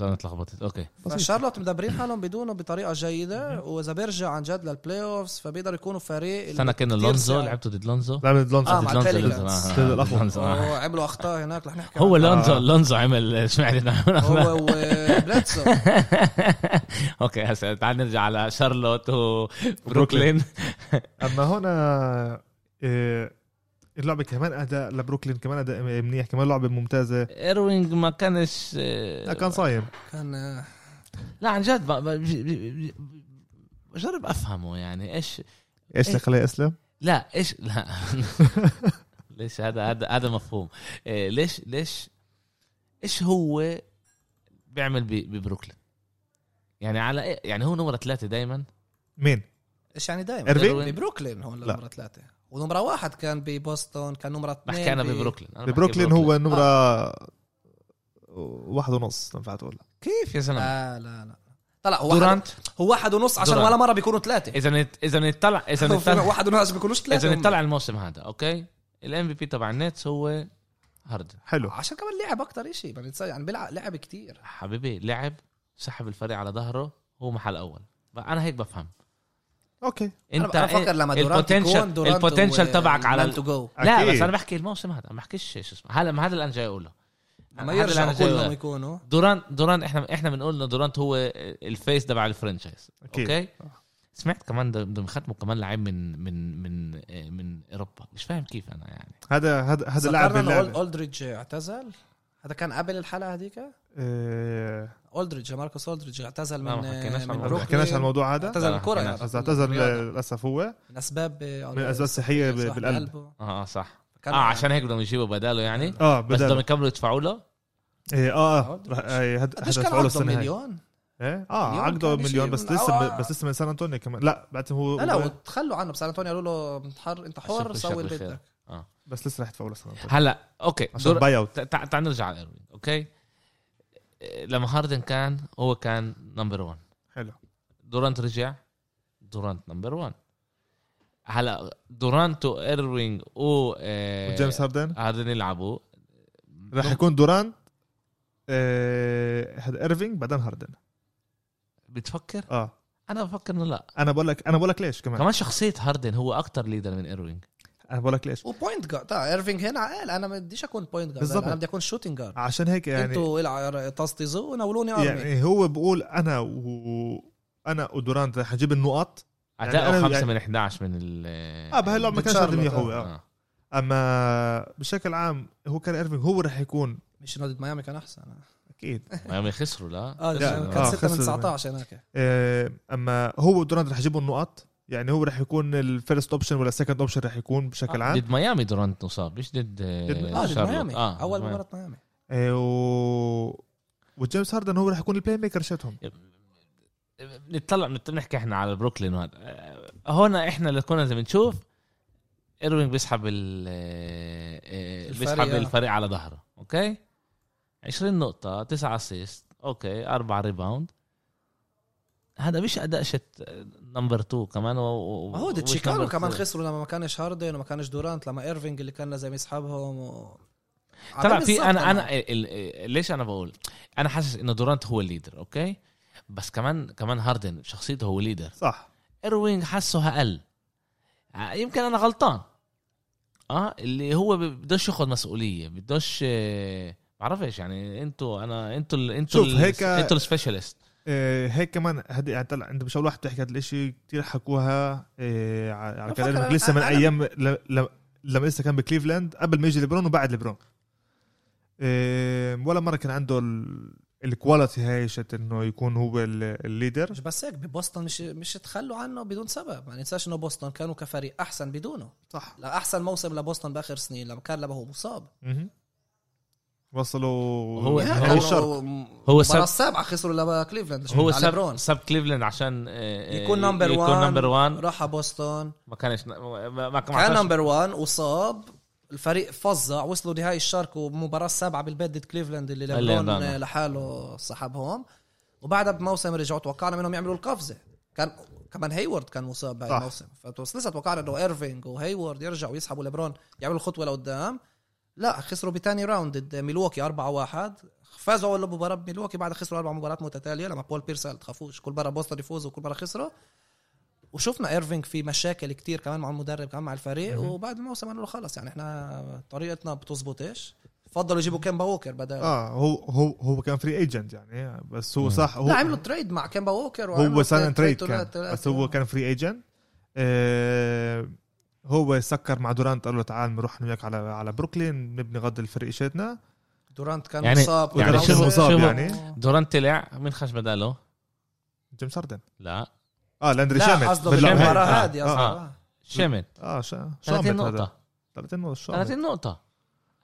انا اتلخبطت اوكي. فشارلوت مدبرين حالهم بدونه بطريقه جيده واذا بيرجع عن جد للبلاي اوفز فبيقدروا يكونوا فريق سنه كان لونزو لعبته ضد لونزو لعب ضد لونزو ضد لونزو عملوا اخطاء هناك رح نحكي هو لونزو لونزو عمل سمعنا هو وبلاتسو اوكي هسه تعال نرجع على شارلوت وبروكلين. اما هنا اللعبة كمان أداء لبروكلين كمان أداء منيح كمان لعبة ممتازة. إيروينج ما كانش لا كان صايم كان لا عن جد بجرب أفهمه يعني إيش إيش تخليه أسلم لا إيش لا ليش هذا هذا هذا مفهوم إيه ليش ليش إيش هو بيعمل ببروكلين يعني على يعني هو نمرة ثلاثة دايما مين إيش يعني دايما ببروكلين هو نمرة ثلاثة ونمرة واحد كان ببوسطن كان نمرة اثنين بحكي أنا ببروكلين أنا ببروكلين هو نمرة آه. واحد ونص تنفع تقولها كيف يا زلمة آه لا لا طلع هو واحد هو واحد ونص عشان دورانت. ولا مرة بيكونوا ثلاثة إذا إذا نطلع إذا نطلع واحد ونص بيكونوش ثلاثة إذا نطلع الموسم هذا أوكي الام في بي تبع النتس هو هاردن حلو عشان كمان لعب أكتر إشي يعني يعني بلعب لعب كتير حبيبي لعب سحب الفريق على ظهره هو محل أول أنا هيك بفهم اوكي انت بفكر لما دورانت يكون دورانت البوتنشال تبعك على ال... لا بس انا بحكي الموسم هذا ما بحكيش ايش اسمه هلا ما هذا اللي انا جاي اقوله ما يرجع كلهم يكونوا دورانت دورانت احنا احنا بنقول انه دورانت هو الفيس تبع الفرنشايز اوكي سمعت كمان بدهم يختموا كمان لاعب من من من من اوروبا مش فاهم كيف انا يعني هذا هذا هذا لاعب اولدريج اعتزل هذا كان قبل الحلقه هذيك أولدريج ماركوس أولدريج اعتزل من ما حكيناش على الموضوع هذا اعتزل الكرة اعتزل للأسف هو من أسباب من أسباب صحية بالقلب اه صح اه عشان هيك بدهم يجيبوا بداله يعني آه بس بدهم يكملوا يدفعوا له ايه اه قديش كان عقده مليون ايه اه عقده مليون بس لسه بس لسه من سان أنطونيو كمان لا بعد هو لا وتخلوا عنه بسان أنطونيو قالوا له حر انت حر سوي اللي بدك اه بس لسه رح تفاولوا سان أنطونيو هلا اوكي تعال نرجع على إيروين اوكي لما هاردن كان هو كان نمبر وان حلو دورانت رجع دورانت نمبر وان هلا دورانت وإيروينج و جيمس هاردن هاردن يلعبوا راح يكون دورانت هذا إيروينج بعدين هاردن بتفكر اه انا بفكر انه لا انا بقول لك انا بقول لك ليش كمان كمان شخصيه هاردن هو اكتر ليدر من إيروينج انا بقول لك ليش. وبوينت جارد ايرفينج هنا عقل, انا ما بديش اكون بوينت جارد, انا بدي اكون شوتينج جارد. عشان هيك يعني انتوا العيار تستيزون اولوني يعني هو بقول انا وانا ودورانت هجيب النقط عداءه خمسة من احدعش من ال اه بهاللعب ما كانش قد ما هو آه. اما بشكل عام هو كان ايرفينج هو راح يكون مش نادي ميامي كان احسن اكيد. ميامي خسروا لا اه كان ستة من تسعتاشر هناك. اما هو دورانت راح يجيبوا النقط, يعني هو راح يكون الفيرست اوبشن ولا السكند اوبشن راح يكون بشكل عام. ضد ميامي دورانت نصاب مش ضد شارلوت اه اول مباراه ميامي. وجيمس هاردن هو راح يكون البلاي ميكر شاتهم. نتطلع نحكي احنا على بروكلين وهذا هنا احنا اللي كنا زي بنشوف ايروينج بيسحب بيسحب الفريق على ظهره. اوكي عشرين نقطه تسعة اسيست اوكي أربعة ريباوند, هذا مش اداء شت نمبر اتنين كمان. وهو ده تشيكاغو كمان خسروا لما ما كانش هاردن وما كانش دورانت, لما ايرفينج اللي كان لازم يسحبهم و... طلع في انا انا ليش انا بقول انا حاسس ان دورانت هو الليدر اوكي, بس كمان كمان هاردن شخصيته هو ليدر صح. ايروينج حسه اقل, يمكن انا غلطان اه اللي هو بدهش ياخذ مسؤوليه بدهش آه بعرف ايش يعني. انتوا انا انتوا انتوا انتوا السبيشالست هيك كمان هدي يعني. طلع انت مش اول واحد تحكي هذا الشيء, كثير حكوها آه على كلامك لسه من ايام لما لسه كان بكليفلاند قبل ما يجي ليبرون وبعد ليبرون آه ولا مره كان عنده الكواليتي هاي شت انه يكون هو الليدر. مش بس هيك ببوسطن مش مش تخلوا عنه بدون سبب. ما ننساش انه بوسطن كانوا كفريق احسن بدونه صح. لا احسن موسم لبوسطن باخر سنين لما كان لما هو مصاب م-م. وصلوا هو هو, هو سب... السابعه خسروا لما كليفلاند. هو سب... سب كليفلاند عشان يكون نمبر واحد راح بوسطن ما كانش ما كان نمبر واحد وصاب الفريق فظع. وصلوا نهائي الشرق ومباراة السابعة بالبيت كليفلاند اللي لبرون لحاله صاحبهم, وبعدها بموسم رجعوا توقعنا منهم يعملوا القفزة. كان كمان هايورد كان مصاب بهاي الموسم, فلسه توقعنا انه ايرفينج وهايورد يرجعوا يسحبوا لبرون يعملوا الخطوة لقدام. لا خسروا بتاني راوند ضد ميلواكي أربعة واحد, فازوا اول مباراة بميلواكي بعد خسروا اربع مباريات متتالية لما بول بيرسل تخافوش كل مرة بوسطن يفوز وكل مرة خسروا. وشوفنا ايرفينج في مشاكل كتير كمان مع المدرب كمان مع الفريق. وبعد الموسم قالوا خلاص يعني احنا طريقتنا بتزبطش, فضلوا يجيبوا كيمبا ووكر بدل اه هو هو هو كان فري ايجنت يعني. بس هو صح هو عملوا تريد مع كيمبا ووكر هو ساين تريد, بس هو كان فري ايجنت. هو سكر مع دورانت قالوا تعال نروح نياك على على بروكلين نبني غد الفريق شتنا. دورانت كان مصاب يعني شو مصاب يعني دورانت طلع من خش بداله جيمس هاردن لا اه لاندري شامت بالمباراه هذه اصلا شامت اه شامت ثلاثين نقطه ثلاثين نقطه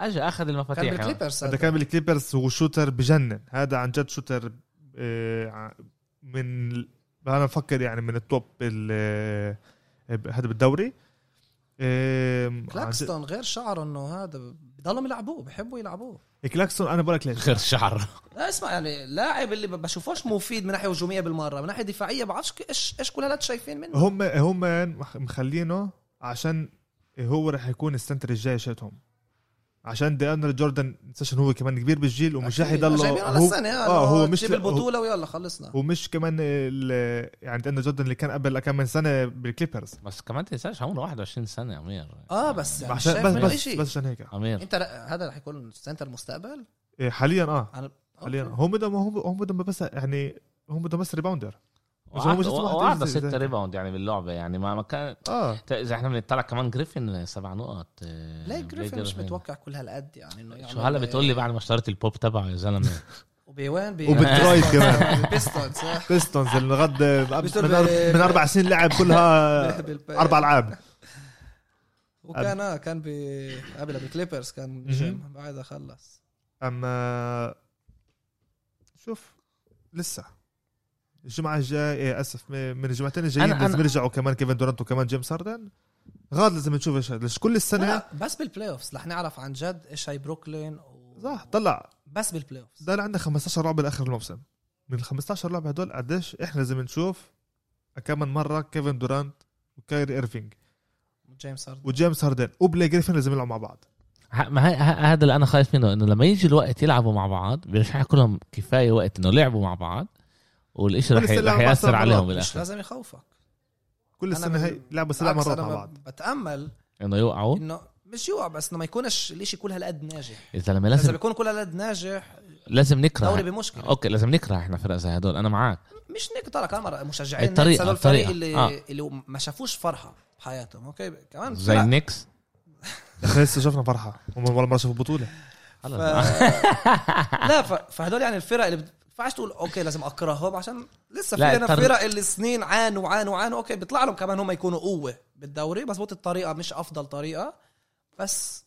اجى اخذ المفاتيح. هذا كان بالكليبرز وشوتر بجنن, هذا عن جد شوتر من انا بفكر يعني من التوب هذا بالدوري. كلاكستون غير شعره انه هذا بضلهم يلعبوه بحبوا يلعبوه كلاكستون. انا بقولك ليش غير شعره اسمع يعني لاعب اللي بشوفوش مفيد من ناحيه هجوميه بالمره, من ناحيه دفاعيه بعرفش ايش ايش كلها شايفين منه. هم هم مخلينه عشان هو راح يكون السنتر الجاي شاتهم, عشان دي اندر جوردن عشان هو كمان كبير بالجيل ومش راح يضل هو اه هو مش بالبطوله ويلا خلصنا. ومش كمان يعني دي اندر جوردن اللي كان قبل كم من سنه بالكليبرز, بس كمان تنساش عمره واحد وعشرين سنه امير اه بس يعني عشان بس بس, بس عشان هيك امير انت هذا راح يكون سنتر المستقبل حاليا اه حاليا. هم بدهم هم بدهم بس يعني هم بدهم بس ريباوندر وعادة ستة ريباوند يعني باللعبة يعني ما كان آه. إذا إحنا بنطلع كمان جريفين سبع نقط لا جريفين مش متوقع كل هالقد يعني إنه يعني شو هلا بتقولي بعد ما اشتريت البوب تبعه يا زلمة وبيوان بي وبترويد كمان بيستونز بيستونز الغد من أربع سنين لعب كلها أربع لعب وكان كان بقبل بالكليبرز كان جيم بعدها خلص. أما شوف لسه الجمعة الجاية أسف من الجمعتين الجايين لازم يرجعوا كمان كيفن دورانت وكمان جيمس هاردن غاد. لازم نشوف ايش هذا كل السنة بس بالبلاي اوفز رح نعرف عن جد ايش هاي بروكلين و... صح طلع بس بالبلاي اوفز ده عندنا خمستاشر لعبة لآخر الموسم. من ال خمستاشر لعبة هدول قديش احنا لازم نشوف كمان مرة كيفن دورانت وكايري إيرفينج وجيمس هاردن وجيمس هاردن وبلاي جريفين لازم يلعبوا مع بعض. ما هذا اللي انا خايف منه انه لما يجي الوقت يلعبوا مع بعض مش هيكون لهم كفاية وقت انه لعبوا مع بعض والاشي رح يأثر عليهم بالآخر. مش لازم يخوفك كل السنة هاي لعبوا سلام مرات مع بعض. بتأمل انه يوقعوا, انه مش يوقع بس انه ما يكونش ليش يكون هالقد ناجح. اذا لما لازم لازم يكون كل هالقد ناجح لازم نكره دوري بمشكله. اوكي لازم نكره احنا فرق زي هدول, انا معاك مش نكره كمان مشجعين النكس هدول الفريق اللي آه. اللي ما شافوش فرحه بحياتهم. اوكي كمان زي النكس لسه شفنا فرحه ولا مره شافوا بطوله ف... لا فهدول يعني الفرق اللي فعش تقول اوكي لازم اكرههم عشان لسه في لنا فرق اللي سنين عانوا عانوا عانوا. اوكي بيطلع لهم كمان هم يكونوا قوه بالدوري, بس بوت الطريقه مش افضل طريقه. بس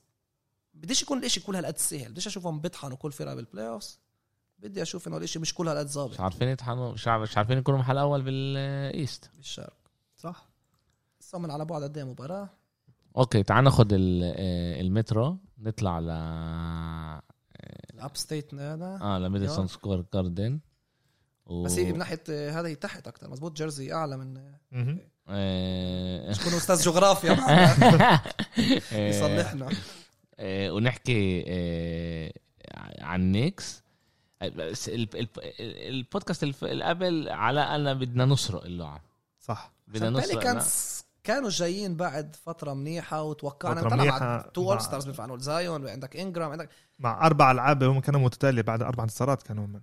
بديش يكون الاشي كل هالقد سهل, بديش اشوفهم بيطحنوا كل فرقه بالبلاي اوف, بدي اشوف انه الاشي مش كل هالقد ظابط. مش عارفين يطحنوا, مش عارفين يكونوا محل اول بالايست بالشرق صح, صمن على بعد قد ايه مباراه. اوكي تعال ناخذ المترو نطلع ل الاب ستيت هذا اه لميديسون سكوير جاردن و... بس من ناحيه هذا تحت اكثر مزبوط, جيرسي اعلى من مش كنت استاذ جغرافيا يصلحنا. ونحكي عن نيكس البودكاست اللي قبل على انا بدنا نسرق اللعب صح, بدنا نسرق. كانوا جايين بعد فترة منيحة وتوقعنا طلع مع تو أول ستارز بفعنول زايون, عندك إنجرام, عندك مع أربع لعاب هم كانوا متتالي بعد أربع انتصارات كانوا من.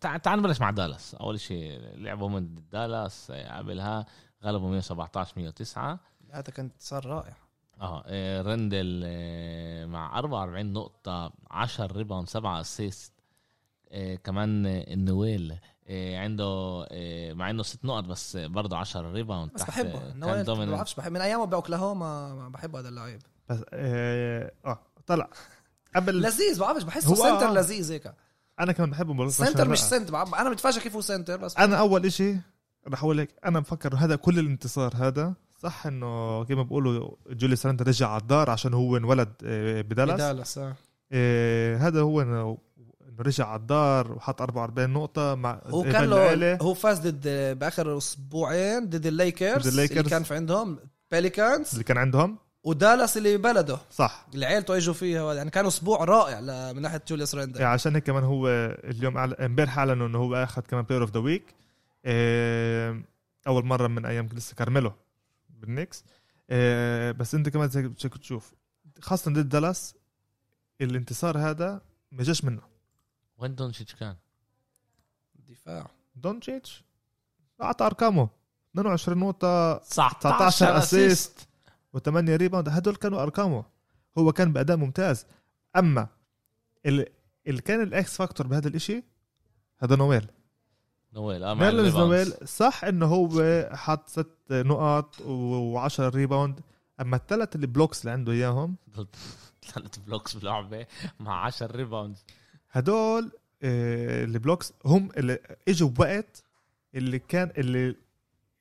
تعال نبلش مع دالاس. أول شيء لعبوا من دالاس قبلها غلبوا مية وسبعتاشر مية وتسعة, هذا كان صار رائع. آه رندل مع أربعة وأربعين نقطة, عشرة ريباوند, سبعة أسيست, كمان النويل عنده مع انه ست نقط بس برضه عشرة ريباوند. بس بحبه نويل, ما بعرفش بحب من ايامه باوكلاهوما, بحب هذا اللاعب. بس اه طلع قبل لذيذ, ما بعرفش بحسه سنتر لذيذ هيك. انا كمان بحبه سنتر مش سنت, انا متفاجئ كيف هو سنتر. بس انا اول اشي رح اقول لك, انا بفكر هذا كل الانتصار هذا صح انه كيف ما بيقولوا جوليس راندل رجع على الدار عشان هو انولد بدالاس, بدالاس اه هذا هو انه رجع على الدار وحط أربعة وأربعين نقطة. مع هو كان له هو فاز ضد باخر اسبوعين ضد الليكرز, الليكرز اللي كان في عندهم, بيليكانز اللي كان عندهم, ودالاس اللي بلده صح العيلته اجوا فيها. يعني كان اسبوع رائع من ناحية جوليوس راندل, يعني عشان هيك كمان هو اليوم امبارح اعلنوا انه هو اخذ كمان بلاير اوف ذا ويك اول مرة من ايام لسه كارميلو بالنيكس. بس انت كمان زي كنت تشوف خاصة ضد دالاس الانتصار هذا ما جاش منه. وين دونتش كان؟ دفاع دونتش أعطى أرقامه اثنين وعشرين نقطة, تسعتاشر أسيست و8 ريباوند, هدول كانوا أرقامه. هو كان بأداء ممتاز. أما اللي كان الأكس فاكتور بهذا الإشي هذا نويل. نويل أما نويل صح إنه هو حط ست نقاط وعشرة ريباوند, أما الثلاث اللي بلوكس اللي عنده إياهم ثلاث بلوكس بلعبة مع عشرة ريباوند, هدول البلوكس هم اللي اجوا بوقت اللي كان اللي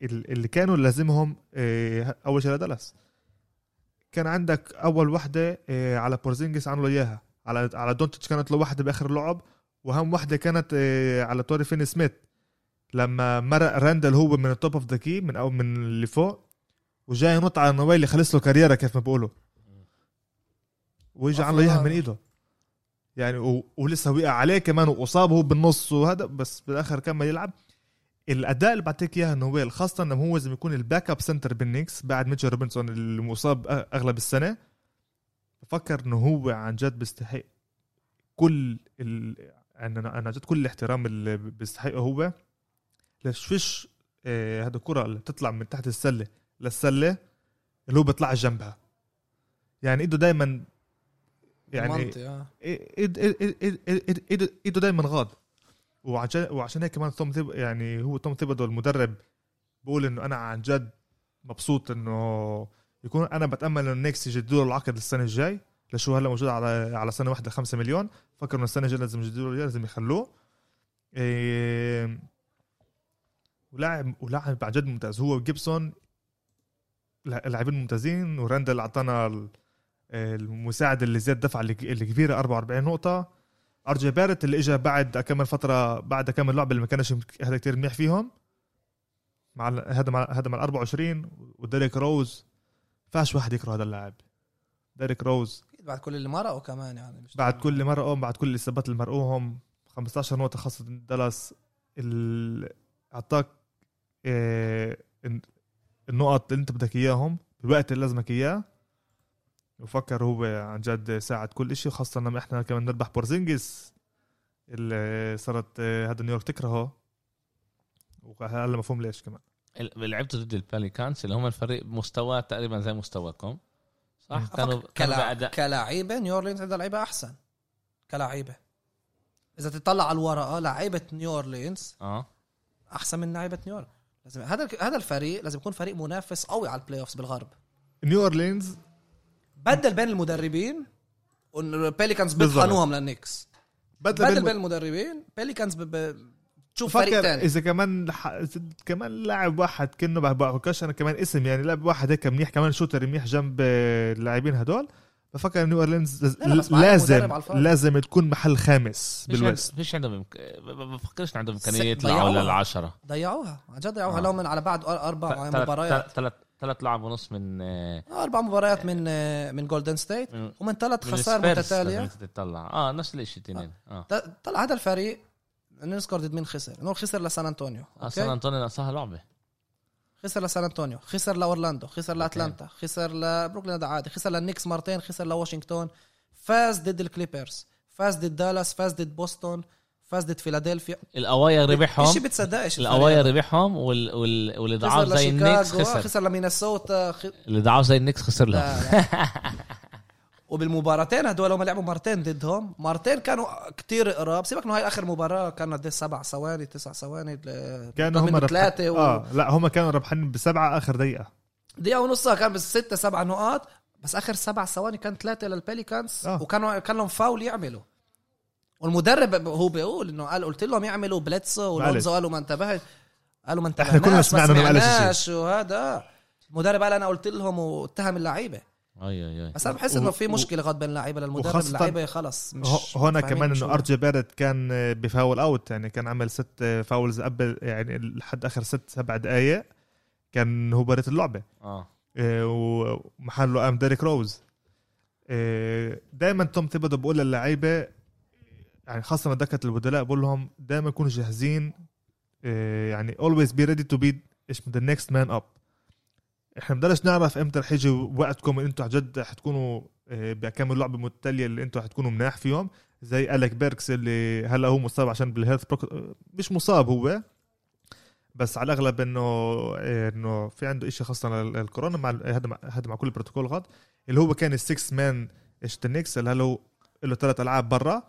اللي كانوا لازمهم. اول شيء لدالاس كان عندك اول وحده على بورزينجس عنوا اياها, على على دونتش كانت له وحده باخر لعب, وهم وحده كانت على توري فين سميث لما مرق راندل هو من التوب اوف ذا كي من او من اللي فوق وجاي ينط على النويل اللي خلص له كاريره كيف ما بقولوا, ويجي عنوا اياها من ايده يعني, ولسه وقع عليه كمان وأصابه بالنص وهذا. بس بالآخر كان ما يلعب. الأداء اللي بعطيك إياه نويل خاصة إنه هو زي ما يكون الباك أب سنتر بالنيكس بعد ميتشل روبنسون المصاب أغلب السنة, بفكر إنه هو عن جد بيستحق كل ال... أنا أنا جد كل الاحترام اللي بيستحقه هو. ليش فيش هذا الكرة اللي تطلع من تحت السلة للسلة اللي هو بيطلع جنبها, يعني إيده دائما يعني ايده دايما غاض. وعشان وعشان هيك كمان توم ثيب يعني هو توم ثيبدو المدرب بقول انه انا عن جد مبسوط انه يكون, انا بتامل انه النكس يجددوا له العقد السنه الجاي. لشو هلا موجود على على سنه واحده خمسة مليون, فكروا انه السنه الجايه لازم يجددوا له, لازم يخلوه إيه. ولاعب ولاعب عن جد ممتاز هو وجيبسون, لاعبين ممتازين. وراندل اعطانا المساعد اللي زاد دفع اللي كبيرة أربعة وأربعين نقطة. أرجي بارت اللي إجا بعد كم فترة بعد كم لعبة اللي ما كانش هذا كتير منيح فيهم, مع هذا مع هذا مع أربعة وعشرين. وديريك روز فاش واحد يكره هذا اللاعب ديريك روز بعد كل اللي مرقوا كمان, يعني مش بعد كل اللي مرقوهم, بعد كل الإصابات اللي مرقوهم. خمستاشر نقطة خاصة دالاس اللي أعطاك النقط اللي أنت بدك إياهم بالوقت اللي لازمك إياه. وفكر هو عن جد ساعد كل إشي, خاصة لما إحنا كمان نربح بورزينجيز اللي صارت هذا نيويورك تكرهه, وهلا مفهوم ليش كمان. لعبتوا ضد الباليكانز اللي هم الفريق مستوى تقريبا زي مستواكم صح؟ كانوا كلا... كلاعيبة نيورلينز عندها لعيبة أحسن كلاعيبة, إذا تطلع على الورقة لعيبة نيورلينز آه. أحسن من لعيبة نيورلينز. لازم هذا هذا الفريق لازم يكون فريق منافس قوي على البلاي أوفس بالغرب. نيورلينز بدل بين المدربين والباليكانز بيطحنوهم للنيكس, بدل, بدل بين المدربين باليكانز ب... شوف فريق تاني. إذا كمان كمان لاعب واحد كأنه بحكاش أنا كمان اسم يعني لاعب واحد هيك منيح كمان شوتر منيح جنب اللاعبين هدول, بفكر نيو أورلينز لا لازم لازم تكون محل خامس بالوست. فيش عندهم امك... بفكرش عندهم إمكانية يطلعوا للعشرة. ضيعوها عن جد ضيعوها آه. لو من على بعد أربع مباريات ثلاث ثلاث لعب ونص من أربع مباريات من من جولدن ستيت ومن ثلاث خسائر متتالية. تطلع آه نفس الشيء تنين آه طلع هذا الفريق. نذكر ضد مين خسر؟ نور خسر لسان أنطونيو. سان أنطونيو نصها لعبة. خسر لسان أنطونيو, خسر لأورلاندو, خسر لأتلانتا, خسر لبروكلين عادي, خسر للنيكس مرتين, خسر لواشنطن, فاز ضد الكليبرز, فاز ضد دالاس, فاز ضد بوسطن, فاز ضد فيلادلفيا. الأواير ربحهم. إيش بتصدقش؟ الأواير ربحهم وال وال والدعاء زي النيكس خسر. خسر لمينيسوتا. الدعاء زي النيكس خسر لهم. وبالمباراتين هدول هم لعبوا مرتين ضدهم, مرتين كانوا كتير قراب. سيبك انه هاي اخر مباراه كانت دي سبع ثواني تسع ثواني كانوا هم ثلاثه و... اه لا هم كانوا ربحين بسبعه اخر دقيقه دقيقه ونصها كان بستة سبع نقاط بس اخر سبع ثواني كان ثلاثه للباليكانز آه. وكانوا كان لهم فاول يعملوا, والمدرب هو بيقول انه قال قلت لهم يعملوا بلاتسو ولونزو قالوا ما انتبهت قالوا ما انتبهناش احنا كنا سمعنا ما قالش وهذا المدرب قال انا قلت لهم واتهم اللعيبه اي اي اي بس انا بحس انه في مشكله غلط بين اللعيبه للمدرب اللعيبه خلص مش هنا كمان انه ارجي بارت كان بفاول اوت يعني كان عمل ست فاولز قبل يعني لحد اخر ست سبع دقائق كان هو بارت اللعبه اه ومحله قام ديريك روز. دائما توم تبدو بقول للعيبه يعني خاصه دكه البدلاء بقول لهم دائما كونوا جاهزين يعني always be ready to be ايش the next man up. احنا بدناش نعرف امتى رح يجي وقتكم انتوا عن جد حتكونوا بكامل لعبه متتاليه اللي انتوا حتكونوا مناح فيهم زي أليك بيركس اللي هلا هو مصاب عشان بالهيلث بروك... مش مصاب هو بس على الاغلب انه انه في عنده إشي خاصه الكورونا مع هذا مع... مع كل بروتوكول غلط اللي هو كان السكس مان اشتنكس اللي هلا له ثلاث العاب برا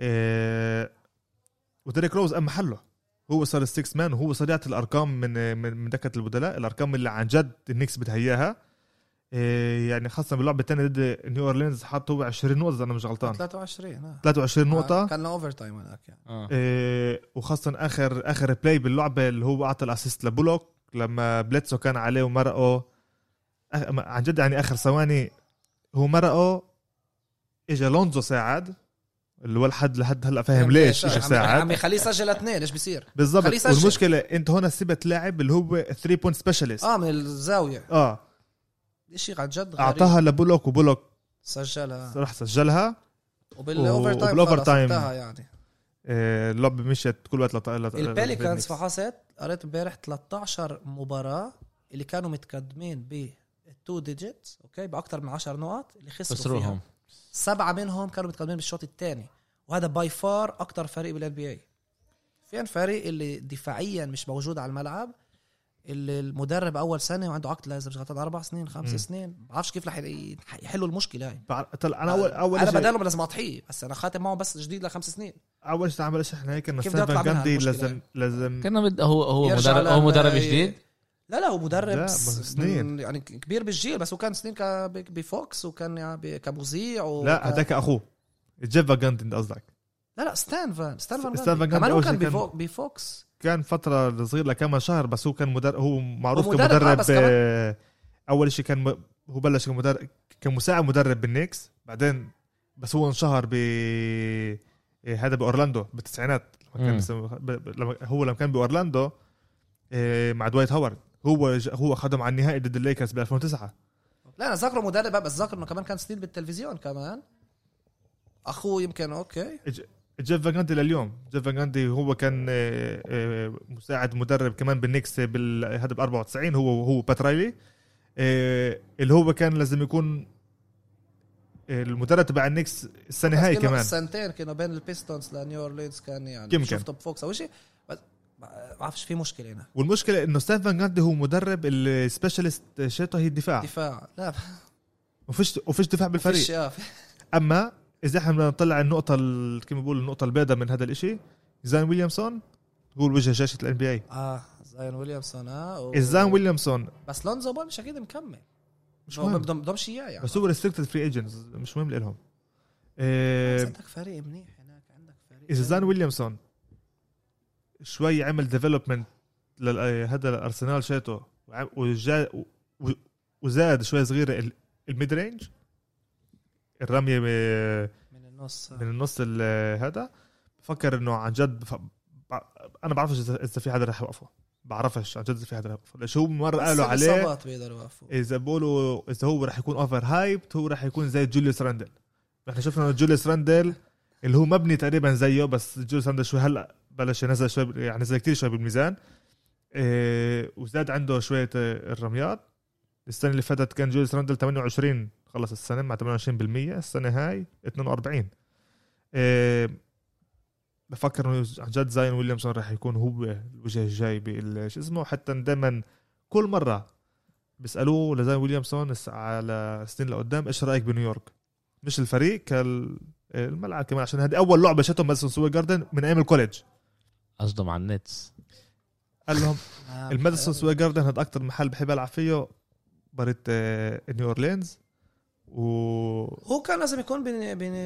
اه... وديريك روز اما حله هو صار السكس مان وهو صدعت الأرقام من من دكة البدلاء الأرقام اللي عن جد النكس بدهياها إيه يعني خاصة باللعبة الثانية ضد نيو أورلينز حطوا عشرين نقطة أنا مش غلطان ثلاثة وعشرين نقطة كان أوفر تايم هناك يعني آه. إيه وخاصة آخر آخر بلاي باللعبة اللي هو أعطى الأسيست لبولوك لما بليتسو كان عليه ومرقه عن جد يعني آخر ثواني هو مرقه إجا لونزو ساعد اللي هو الحد لحد هلا فاهم ليش ايش الساعه عم يخليه يسجل اثنين ايش بيصير بالضبط. والمشكله انت هنا سبت لاعب اللي هو ثري بوينت سبيشالست اه من الزاويه اه شيء عن جد غريب اعطاها لبولوك وبولوك سجلها راح سجلها وبالاوفر تايم يعني آه اللعب مشت كل وقت لطائله الباليكانز فحصت قريت امبارح ثلاثة عشر مباراه اللي كانوا متقدمين ب تو ديجيت اوكي باكثر من عشر نقط اللي خسروا فيهم سبعة منهم كانوا متقدمين بالشوط الثاني وهذا باي فار أكتر فريق بالان بي اي فين فريق اللي دفاعيا مش موجود على الملعب اللي المدرب أول سنة وعنده عقد لازم مش غلطان أربع سنين خمس سنين بعرفش كيف رح يحلوا المشكلة هاي بع... طل... أنا أول أول أنا بدالهم لازم أضحيه بس أنا خاتم معهم بس جديد لخمس سنين أول شيء تعمل إيش إحنا هيك إنه ستيفن جاندي لازم لازم كنا مد... هو هو مدرب هو مدرب جديد لا لا هو مدرب سنين يعني كبير بالجيل بس هو كان سنين بفوكس وكان يعني كمذيع و لا هذاك اخوه جيف فاجاند قصدك لا لا ستان فان ستان فان ستان فان كمان كان بفوكس كان فتره صغير لكام شهر بس هو كان مدرب هو معروف كمدرب آه اول شيء كان م... هو بلش كمدرب كمساعد مدرب بالنيكس بعدين بس هو انشهر ب هذا باورلاندو بالتسعينات لما كان هو لما كان باورلاندو آه مع دوايت هاورد هو هو خدم على النهائي ضد الليكرز ب ألفين وتسعة لا انا ذاكره مدرب بس ذاكر انه كمان كان سنين بالتلفزيون كمان اخوه يمكن اوكي جيف فاجاندي لليوم جيف فاجاندي هو كان مساعد مدرب كمان بالنيكس بالهذا ب أربعة وتسعين هو هو باترايلي اللي هو كان لازم يكون المدرب تبع النكس السنه هاي كمان سنتين كانوا بين البيستونز لنيو أورلينز كان يعني شفته بفوكس او شيء ما عرفش في مشكله هنا. والمشكله انه ستيفن غاندي هو مدرب السبيشالست شيطه هي الدفاع دفاع لا وفيش وفيش دفاع بالفريق. اما اذا احنا بدنا نطلع النقطه كما بقول النقطه البيضاء من هذا الاشي زاين ويليامسون هو وجه شاشه الان بي اي. اه زاين ويليامسون اه و... زاين ويليامسون بس لونزو بول مش اكيد مكمل مش مهم بدهم بدهمش اياه يعني بس هو ريستريكتد فري ايجنتس مش مهم لهم. ااا عندك فريق منيح هناك عندك فريق اذا زاين ويليامسون شوي عمل ديفلوبمنت لهذا الارسنال شاته وزاد شوي صغيره الميد رينج الرميه من النص من النص هذا بفكر انه عن جد بف... انا بعرفش اذا في حدا رح يوقفه بعرفش عن جد في حدا رح يوقفه. شو مره قالوا عليه اذا بقولوا اذا هو رح يكون اوفر هايب هو رح يكون زي جوليوس راندل. احنا شفنا جوليوس راندل اللي هو مبني تقريبا زيه بس جوليوس راندل شوي هلا بلش نزل شوي يعني نزل كتير شوي بالميزان إيه وزاد عنده شوية الرميات. السنة اللي فاتت كان جوليوس راندل ثمانية وعشرين خلص السنة مع ثمانية وعشرين بالمية السنة هاي اثنين وأربعين. إيه بفكر إنه عن جد زاين ويليامسون راح يكون هو الوجه الجاي بالش اسمه حتى دائما كل مرة بيسألوه لزاين ويليامسون على السنين اللي قدام إيش رأيك بنيويورك مش الفريق كالملعب كمان عشان هذه أول لعبة شاتهم ماديسون سكوير جاردن من أيام الكوليدج أصدم عن نتس. قال لهم الماديسون سكوير جاردن هذا أكتر محل بحب ألعب فيه بريت نيو أورلينز و... هو كان لازم يكون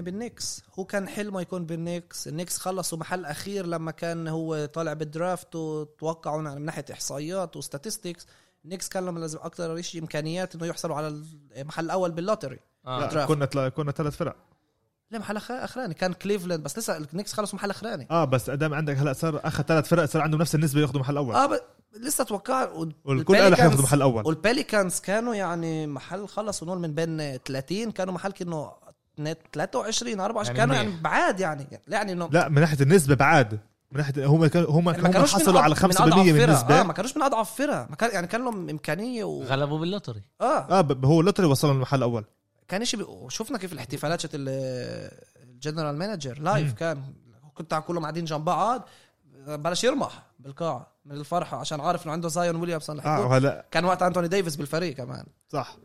بالنيكس هو كان حلمه يكون بالنيكس. النيكس خلصوا محل أخير لما كان هو طالع بالدرافت وتوقعوا من ناحية إحصائيات وستاتستيكس النيكس كان لما لازم أكتر إشي إمكانيات إنه يحصلوا على المحل الأول باللوتري. آه. كنا تلا... كنا ثلاث فرق لا محل اخراني كان كليفلاند بس لسه النكس خلصوا محل اخراني. اه بس ادام عندك هلا صار اخذ ثلاث فرق صار عندهم نفس النسبه ياخذوا محل اول. اه ب... لسه اتوقع والكل قال ياخذوا محل اول. والباليكانز كانوا يعني محل خلصوا نقول من بين ثلاثين كانوا محل كانوا ثلاثة وعشرين أربعة وعشرين يعني كانوا يعني بعاد يعني يعني انه لا من ناحيه النسبه بعاد من ناحيه هم كانوا هم هم حصلوا على خمسة بالمية من النسبه. آه ما كانوش من اضعف فرقه ما كان يعني كان لهم امكانيه وغلبوا باللوتري. اه اه هو اللوتري وصلوا للمحل الاول كان شيء بي... شفنا كيف الاحتفالات شت الجنرال مانجر لايف كان كنت على كلهم قاعدين جنب بعض بلاش يرمح بالقاعه من الفرحه عشان عارف انه عنده زاين ويليامسون آه هلا... كان وقت انتوني ديفيس بالفريق كمان صح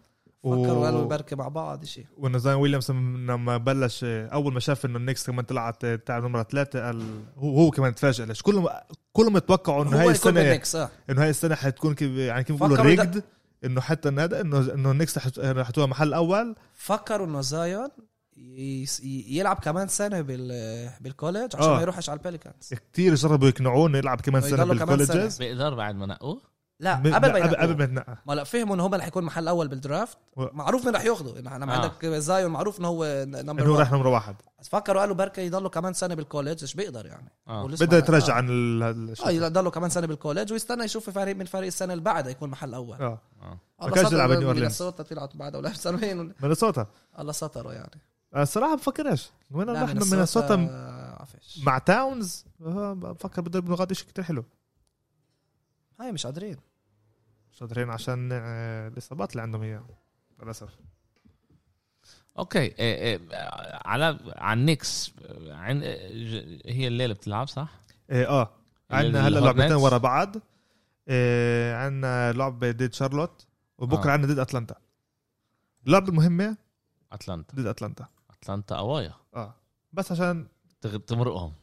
فكروا قالوا و... البركه مع بعض شيء. وانه زاين ويليامسون لما بلش اول ما شاف انه النكس كمان طلعت بتاع نمره ثلاثة قال هو هو كمان تفاجئ ليش كلهم كلهم توقعوا انه هاي السنه انه هاي السنه حتكون كيف يعني كيف بيقولوا ريجد انه حتى هذا انه انه النكس راح تروح محل اول. فكروا انه زاين يلعب كمان سنه بال بالكوليدج عشان ما يروحش على الباليكانز. كتير جربوا يقنعوه يلعب كمان سنه بالكوليدج بيقدر بعد ما نقوه لا قبل قبل ما نقوه ما لا فهموا انه هو راح يكون محل اول بالدرافت و... معروف انه راح ياخده انه انا آه. عندك زاين معروف انه هو نمبر انه راح نمره واحد. فكروا قالوا بركه يضلوا كمان سنه بالكوليدج ايش بيقدر يعني آه. بده يترجع عن الشيء يضلوا كمان سنه بالكوليدج ويستنى يشوف فريق من فريق السنه اللي بعدها يكون محل اول. اه ما كانش يلعب نيو اورلينز مينيسوتا طلعت بعده ولا سنين مينيسوتا الله ستره يعني الصراحه بفكرش وين راح من مينيسوتا مع تاونز بفكر بده بنغاد شيء كتير حلو. هاي مش قادرين مش قادرين عشان الاصابات اللي عندهم هي للاسف. اوكي إيه على عن نيكس عن هي الليله بتلعب صح إيه اه عندنا هلا لعبتين ورا بعض إيه عندنا لعبه ضد شارلوت وبكره آه. عندنا ضد اتلانتا. اللعبه المهمه اتلانتا ضد اتلانتا اتلانتا قوايه اه بس عشان تمرقهم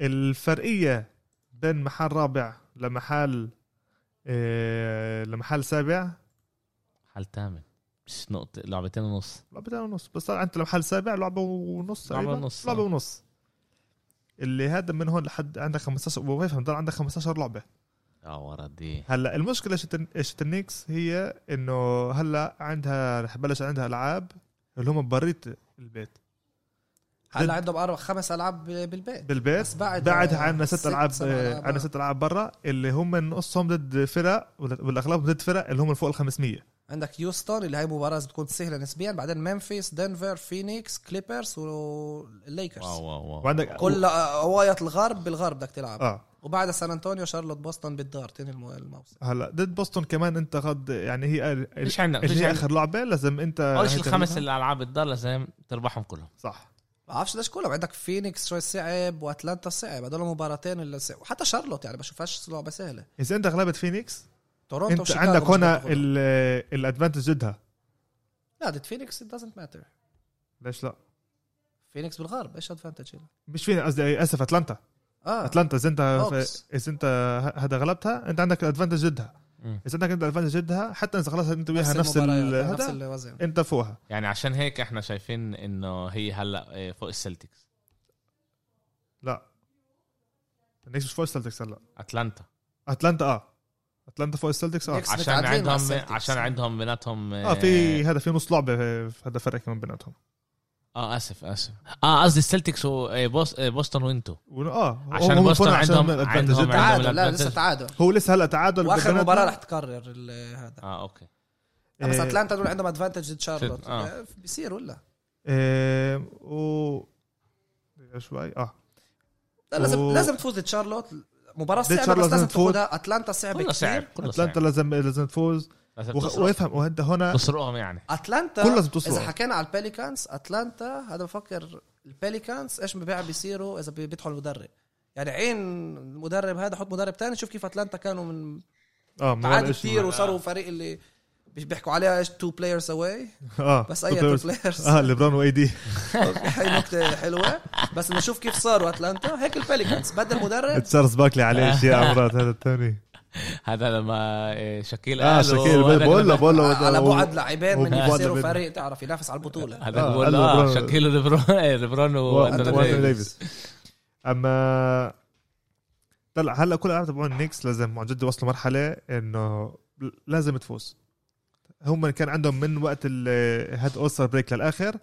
الفرقيه بين محل رابع لمحل إيه لمحل سابع محل ثامن بس نقطة لعبتين ونص لعبتين ونص بس أنت لمحل سابع لعبة ونص لعبة ونص لعبة ونص اللي هذا من هون لحد عندك خمستاشر ووافهم ده عندك خمستاشر لعبة اه وردي. هلا المشكلة شت النيكس هي إنه هلا عندها رح بلش عندها ألعاب اللي هم بريت البيت هلا عندهم أربع خمس ألعاب بالبيت بالبيت بس بعد بعدها عنا ست ألعاب عنا ست ألعاب برا اللي هم نقصهم ضد فرق والأغلب ضد فرق اللي هم فوق الخمسمية. عندك يوستون اللي هاي مباراة بتكون سهلة نسبياً بعدين ممفيس دنفر فينيكس كليبرز والليكرز. واو واو. وعندك كل قواية الغرب بالغرب بدك تلعب. آه. وبعد سان أنطونيو شارلوت بوسطن بالدارتين الموسم. هلا ضد بوسطن كمان انت غد يعني هي مش عندنا مش اخر لعبه لازم انت اول شيء الخمس الالعاب الدار لازم تربحهم كلهم صح. ما بعرفش ليش كلهم عندك فينيكس شوي صعب واتلانتا صعب هذول مباراتين اللي صعب. وحتى شارلوت يعني بشوفهاش لعبه سهله. اذا انت غلبت فينيكس تورونتو انت عندك هنا الادفانتج ضدها. لا ضد فينيكس doesn't matter. ليش لا فينيكس بالغرب ايش ادفانتج له مش فين قصدي اسف اتلانتا اه اتلانتا اذا انت اذا انت هذا غلبتها انت عندك الادفانتج ضدها. اذا انت عندك الادفانتج ضدها حتى اذا خلاص انت وياها نفس الوزن انت فوقها. يعني عشان هيك احنا شايفين انه هي هلا فوق السلتكس. لا النكس مش فوق السلتكس هلا اتلانتا اتلانتا اه اتلانتا فوق السلتكس اه عشان عندهم عشان عندهم بيناتهم اه في هذا في نص لعبه هذا فرق كمان بيناتهم. اه اسف اسف اه قصدي السلتكس وبوسطن وانتو اه عشان بوسطن عندهم عندهم تعادل. لا لسه تعادل هو لسه هلا تعادل واخر مباراه راح تكرر هذا اه اوكي آه بس اتلانتا دول عندهم ادفانتج ضد شارلوت آه. بيصير ولا ااا و شوي اه لازم و... لازم تفوز ضد شارلوت مباراه صعبه بس لازم تفوزها. اتلانتا صعبه كثير اتلانتا لازم لازم تفوز وافهم وهذا هنا تسرقهم يعني أتلانتا. إذا حكينا على الباليكانز أتلانتا هذا بفكر الباليكانز إيش ببيع بيصيروا إذا بيدخل المدرب يعني عين المدرب هذا حط مدرب تاني. شوف كيف أتلانتا كانوا من تعادل كتير وصاروا فريق اللي بيحكوا عليها إيش two players away آه. بس أي two players آه ليبرون وإيدي هاي نقطة حلوة بس نشوف كيف صاروا أتلانتا. هيك الباليكانز بدل مدرب تسرس باكلي عليه أشياء عمرات هذا التاني هذا لما شكيل آه شكيل بقول له بقول له على بعد لاعبين من يصيروا فريق تعرف ينافس على البطولة. هذا آه بقول له شكيل ليبرون ليبرون واندرو ديفيس. أما طلع هلا كل اللاعبين تبعون النيكس لازم عن جد وصلوا مرحلة إنه لازم تفوز. هم كان عندهم من وقت هاد أوستر بريك للآخر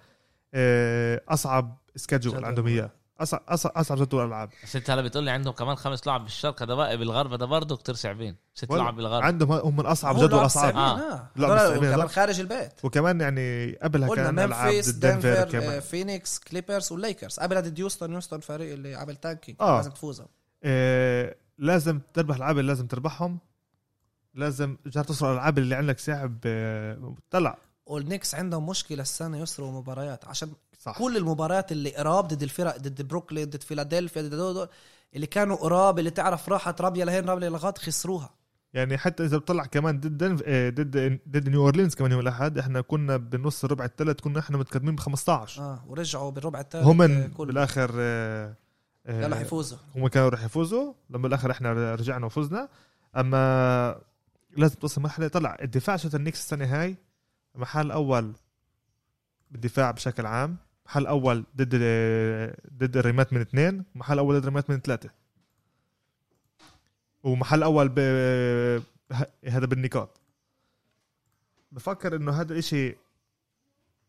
أصعب سكادجول عندهم إياه أصعب أصعب أصعب جدول ألعاب. ست هلا بتقول لي عندهم كمان خمس لعب بالشرق هذا بقى بالغرب هذا برضه كتير صعبين. ست لعب بالغرب عندهم هم من أصعب جدول أصعب. آه. كمان خارج البيت. وكمان يعني قبلها كان ألعاب دنفر كمان. فينيكس كليبرز والليكرز قبلها ضد يوستن يوستن فريق اللي عمل تانكينج آه. لازم تفوزهم. آه. لازم تربح العاب لازم تربحهم لازم جرب تصل العاب اللي عندك صعب آه. طلع. والنيكس عندهم مشكلة السنة يسروا مباريات عشان صح. كل المباريات اللي قراب ضد الفرق ضد بروكلين ضد فيلادلفيا ضد دول اللي كانوا قراب اللي تعرف راحت رابيا لهين رابيا لغات خسروها. يعني حتى إذا بطلع كمان ضد ضد ضد نيو أورلينز كمان يوم الأحد إحنا كنا بالنص الربع الثالث كنا إحنا متقدمين بخمستعش آه ورجعوا بالربع الثالث هم بالآخر آه آه لا يفوزوا هم كانوا رح يفوزوا لما الآخر إحنا رجعنا وفوزنا. أما لازم توصل مرحلة طلع الدفاع شت النيكس السنة هاي محل أول بالدفاع بشكل عام محل أول ضد ضد الرمات من اثنين محل أول ضد الرمات من ثلاثة ومحل أول ب هذا بالنقاط. بفكر إنه هذا الإشي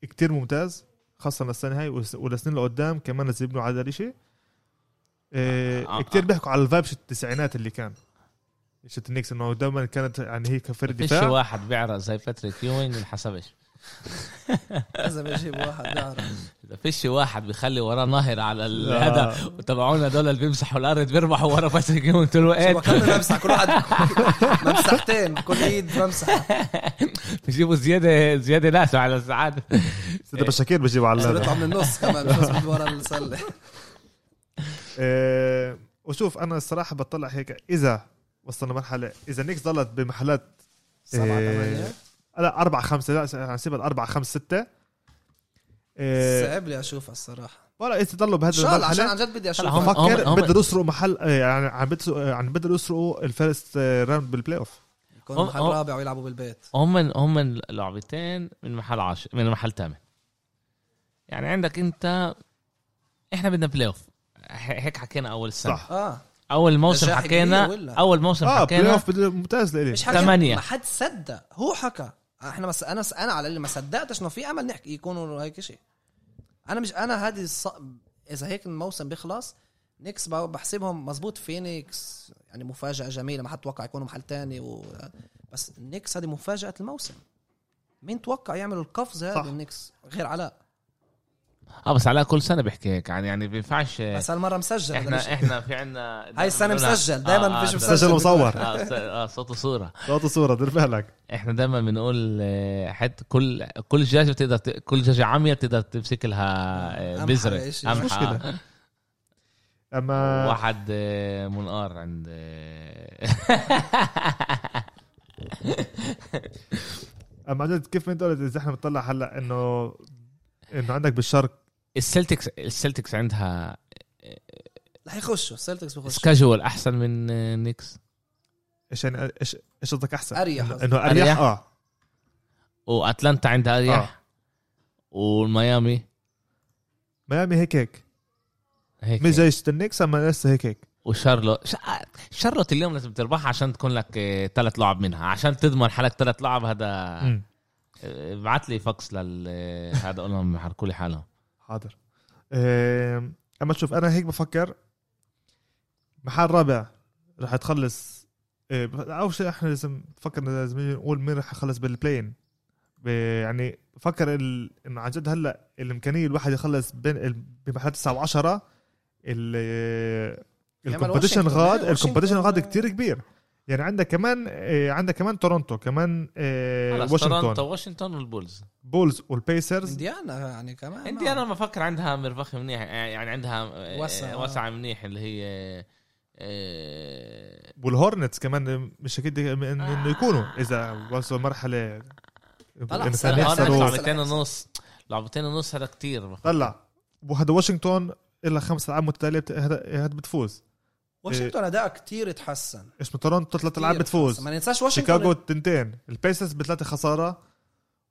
كتير ممتاز خاصة للسنة هاي والسنين اللي قدام كمان لازم يبنوا على هذا الإشي. كتير بيحكوا على الفايبش التسعينات اللي كان شت النيكس إنه دائما كانت يعني هي كفرد دفاع. فيش واحد بيعرف زي فترة يوينج الحسابش. لازم يجيب واحد بيعرف. فيش واحد بيخلي وراه نهر على هذا وتابعونا دول اللي بيمسحوا الأرض بيربحوا ورا فترة يوينج طول الوقت. كل بمسح كل واحد بمسحتين كل إيد بمسح. بيجيبوا زيادة زيادة ناس على السعادة. سيد بشكير بيجيبوا على. بيطلع من النص كمان مش بس ورا الصلة. وشوف أنا الصراحة بطلع هيك إذا وصلنا مرحلة إذا نيكس ضلت بمحلات سبعة ثمانية لا أربعة خمسة لا هنسيبها أربعة خمسة ستة صعب لي أشوفها الصراحة ولا إذا ضلوا بهذا المرحلة عشان عن جد بدي أشوفها مفكر بدل يسرقوا محل يعني عم بدل عم بدل يسرقوا الفيرست راوند بالبلاي أوف يكونوا محل رابع ويلعبوا بالبيت. هم هم لعبتين من محل عشر من محل ثامن يعني عندك أنت إحنا بدنا بلاي أوف هيك حكينا أول السنة آه اول موسم حكينا اول موسم آه حكينا بلاي اوف ممتاز لإلي ثمانية ما حد صدق هو حكى احنا مس... انا انا على اللي ما صدقتش انه في امل نحكي يكونوا هيك شيء. انا مش انا هذه الص... اذا هيك الموسم بيخلص نيكس بحسبهم مزبوط فينيكس يعني مفاجاه جميله ما حد توقع يكونوا محل تاني و... بس نيكس هذه مفاجاه الموسم. مين توقع يعملوا القفزه هذا النيكس غير علاء اه بس على كل سنه بيحكي هيك يعني يعني بينفعش. بس هالمره مسجل احنا احنا في عندنا هاي السنه مسجل دائما آه مفيش آه مسجل ومصور اه صوت وصوره صوت وصوره دير بالك. احنا دائما بنقول حتى كل كل دجاجه بتقدر ت... كل دجاجه عمية بتقدر تمسك لها بذره مشكله. اما واحد منقار عند اما جد كيف انت قلت اذا احنا بنطلع هلا انه انه عندك بالشرق السلتكس السلتكس عندها رح يخشوا السلتكس بيخشوا سكاجول احسن من نيكس. ايش ايش ايش قصدك احسن؟ اريح انه اريح, أريح. اه واتلانتا عندها اريح آه. والميامي ميامي هيك هيك هيك مش زي النيكس اما لسه هيك هيك. وشارلو شارلوت اليوم لازم تربحها عشان تكون لك ثلاث لعب منها عشان تضمن حالك ثلاث لعب. هذا م. بعت لي فاكس لل هذا قولهم حركوا لي حالهم. حاضر. اما تشوف انا هيك بفكر محل رابع رح يتخلص اول شيء. احنا لازم نفكر لازم نقول مين رح يخلص بالبلاين يعني فكر ال... انه عن جد هلا الامكانيه الواحد يخلص بين بمحل تسعة وعشرة الكومبيتيشن غاد الكومبيتيشن غاد كتير كبير يعني. عندك كمان عندك كمان تورونتو كمان واشنطن تورونتو واشنطن والبولز بولز والبيسرز انديانا يعني كمان انديانا ما فكر عندها مرفخ منيح يعني عندها وسعة وسعة منيح اللي هي والهورنتس كمان مش اكيد انه يكونوا اذا وصلوا مرحله لعبتين ونص لعبتين ونص هذا كتير طلع. وهذا واشنطن إلا خمس لعب متتالية هاد بتفوز. واشنطن أداء كتير يتحسن. إيش تورنتو ثلاث لعب بتفوز. ما ننساش واشنطن. شيكاغو تنتين. البيسرز بثلاثة خسارة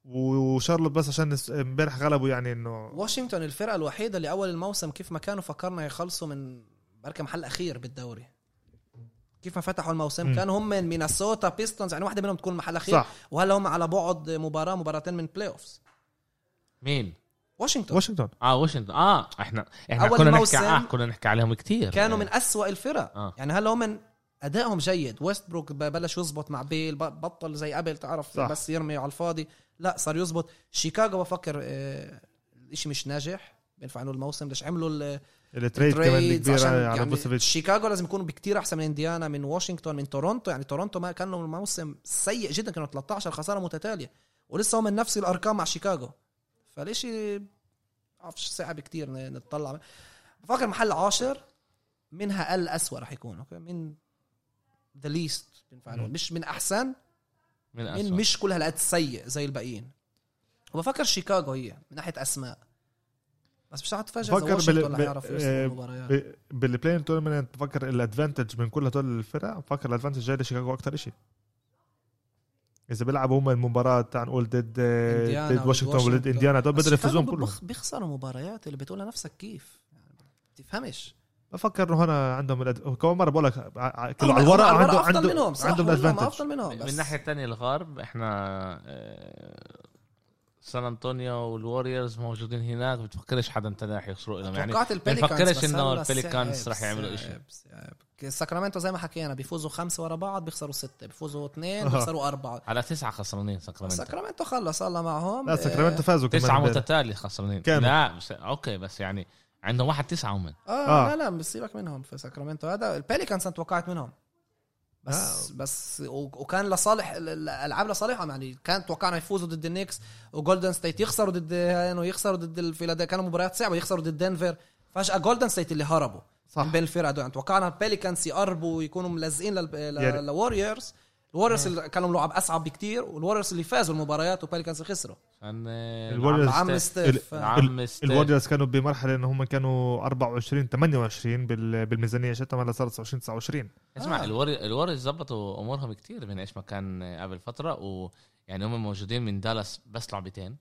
وشارلوت بس عشان امبارح غلبوا يعني إنه. واشنطن الفرقة الوحيدة اللي أول الموسم كيف ما كانوا فكرنا يخلصوا من بركة محل أخير بالدوري. كيف ما فتحوا الموسم م. كانوا هم من مينيسوتا بيستونز يعني واحدة منهم تكون محل أخير. صح. وهلا هم على بعد مباراة مباراتين من بلاي أوفز. مين؟ واشنطن واشنطن اه واشنطن اه احنا احنا كنا نحكي آه كنا نحكي عليهم كتير كانوا من أسوأ الفرق آه. يعني هلا هم ادائهم جيد. ويستبروك بلش يزبط مع بيل بطل زي قبل تعرف صح. بس يرمي على الفاضي لا صار يزبط. شيكاغو بفكر آه الاشي مش ناجح بينفع انه الموسم ليش عملوا التريد كمان كبير على بوسفيتش. شيكاغو لازم يكونوا بكتير احسن من انديانا من واشنطن من تورونتو يعني تورونتو ما كانوا الموسم سيء جدا كانوا ثلاثة عشر خساره متتاليه ولسه هم نفس الارقام مع شيكاغو فليش عفش صعب كتير نتطلع. بفكر محل عاشر منها أقل أسوأ رح يكون أوكي من the least بنفعله مش من أحسن من, من مش كل هالقد سيء زي الباقيين. وبفكر شيكاغو هي من ناحية أسماء بس مش رح تفاجأ إذا واشنطن رح يعرف يوصل المباريات بالبلاين تورنمنت. بفكر الأدفانتج من كل هدول الفرق بفكر الأدفانتج جاي لشيكاغو أكتر إشي إذا بيلعبوا هم المباراة تاع نقول ضد ضد واشنطن ولد إنديانا دول بدهم يفوزون كلهم بيخسروا مباريات اللي بتقولها نفسك كيف يعني بتفهمش. بفكر انه هنا عندهم الأد... كم مره بقول لك كله على الورق عنده عنده عندهم الادفانتج. من ناحية تانية الغرب احنا سان أنطونيو والوريورز موجودين هناك بتفكرش حدا تناح يخسروا لهم يعني بتفكرش انه البليكانز راح يعملوا شيء. ساكرامنتو زي ما حكينا بيفوزوا خمسة ورا بعض بيخسروا ستة بيفوزوا اثنين بيخسروا أربعة على تسعة خسرانين. ساكرامنتو ساكرامنتو خلص الله معهم. لا ساكرامنتو فازوا كمان تسعة متتالي خسرانين لا بس اوكي بس يعني عندهم واحد تسعة ومن اه, آه. لا لا بسيبك منهم في ساكرامنتو هذا البليكانز توقعت منهم بس أوه. بس وكان لصالح الألعاب لصالحهم يعني كان توقعنا يفوزوا ضد النيكس وجولدن ستيت يخسروا ضد يعني يخسروا ضد الفيلادلفيا كانوا مباريات صعبه يخسروا ضد دنفر فجأة جولدن ستيت اللي هربوا من بين الفرقه دول. توقعنا البليكانز يقربوا ويكونوا ملزقين للوريورز الوريورز اللي كانوا لعب اصعب بكتير والوريورز اللي فازوا المباريات والبليكانز خسروا عشان عم ستيف عم ستيف. الوريورز كانوا بمرحله ان هم كانوا أربعة وعشرين ثمانية وعشرين بالميزانيه شتى ما صارت تسعة وعشرين تسعة وعشرين اسمع آه. الوريورز ظبطوا امورهم كتير من ايش ما كان قبل فتره ويعني هم موجودين من دالاس بس لعبتين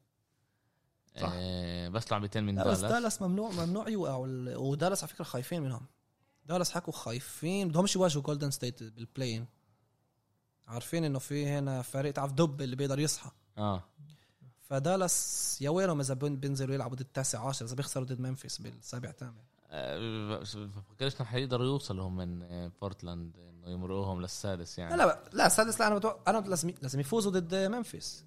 آه بس لعبتين من دالاس. دالاس ممنوع ممنوع يوقعوا ودالاس على فكره خايفين منهم. دالاس حكوا خايفين بدهمش يواجهوا جولدن ستيت بالبلاين عارفين انه في هنا فريق تعرف دب اللي بيقدر يصحى اه فدالاس يا ويلهم اذا بينزلوا يلعبوا ضد التاسع عشر اذا بيخسروا ضد ممفيس بالسابع ثامن أه فكرش انه حيقدروا يوصلوا من بورتلاند انه يمرقوهم للسادس يعني لا لا السادس لا انا بتوقع انا لازم لازم يفوزوا ضد ممفيس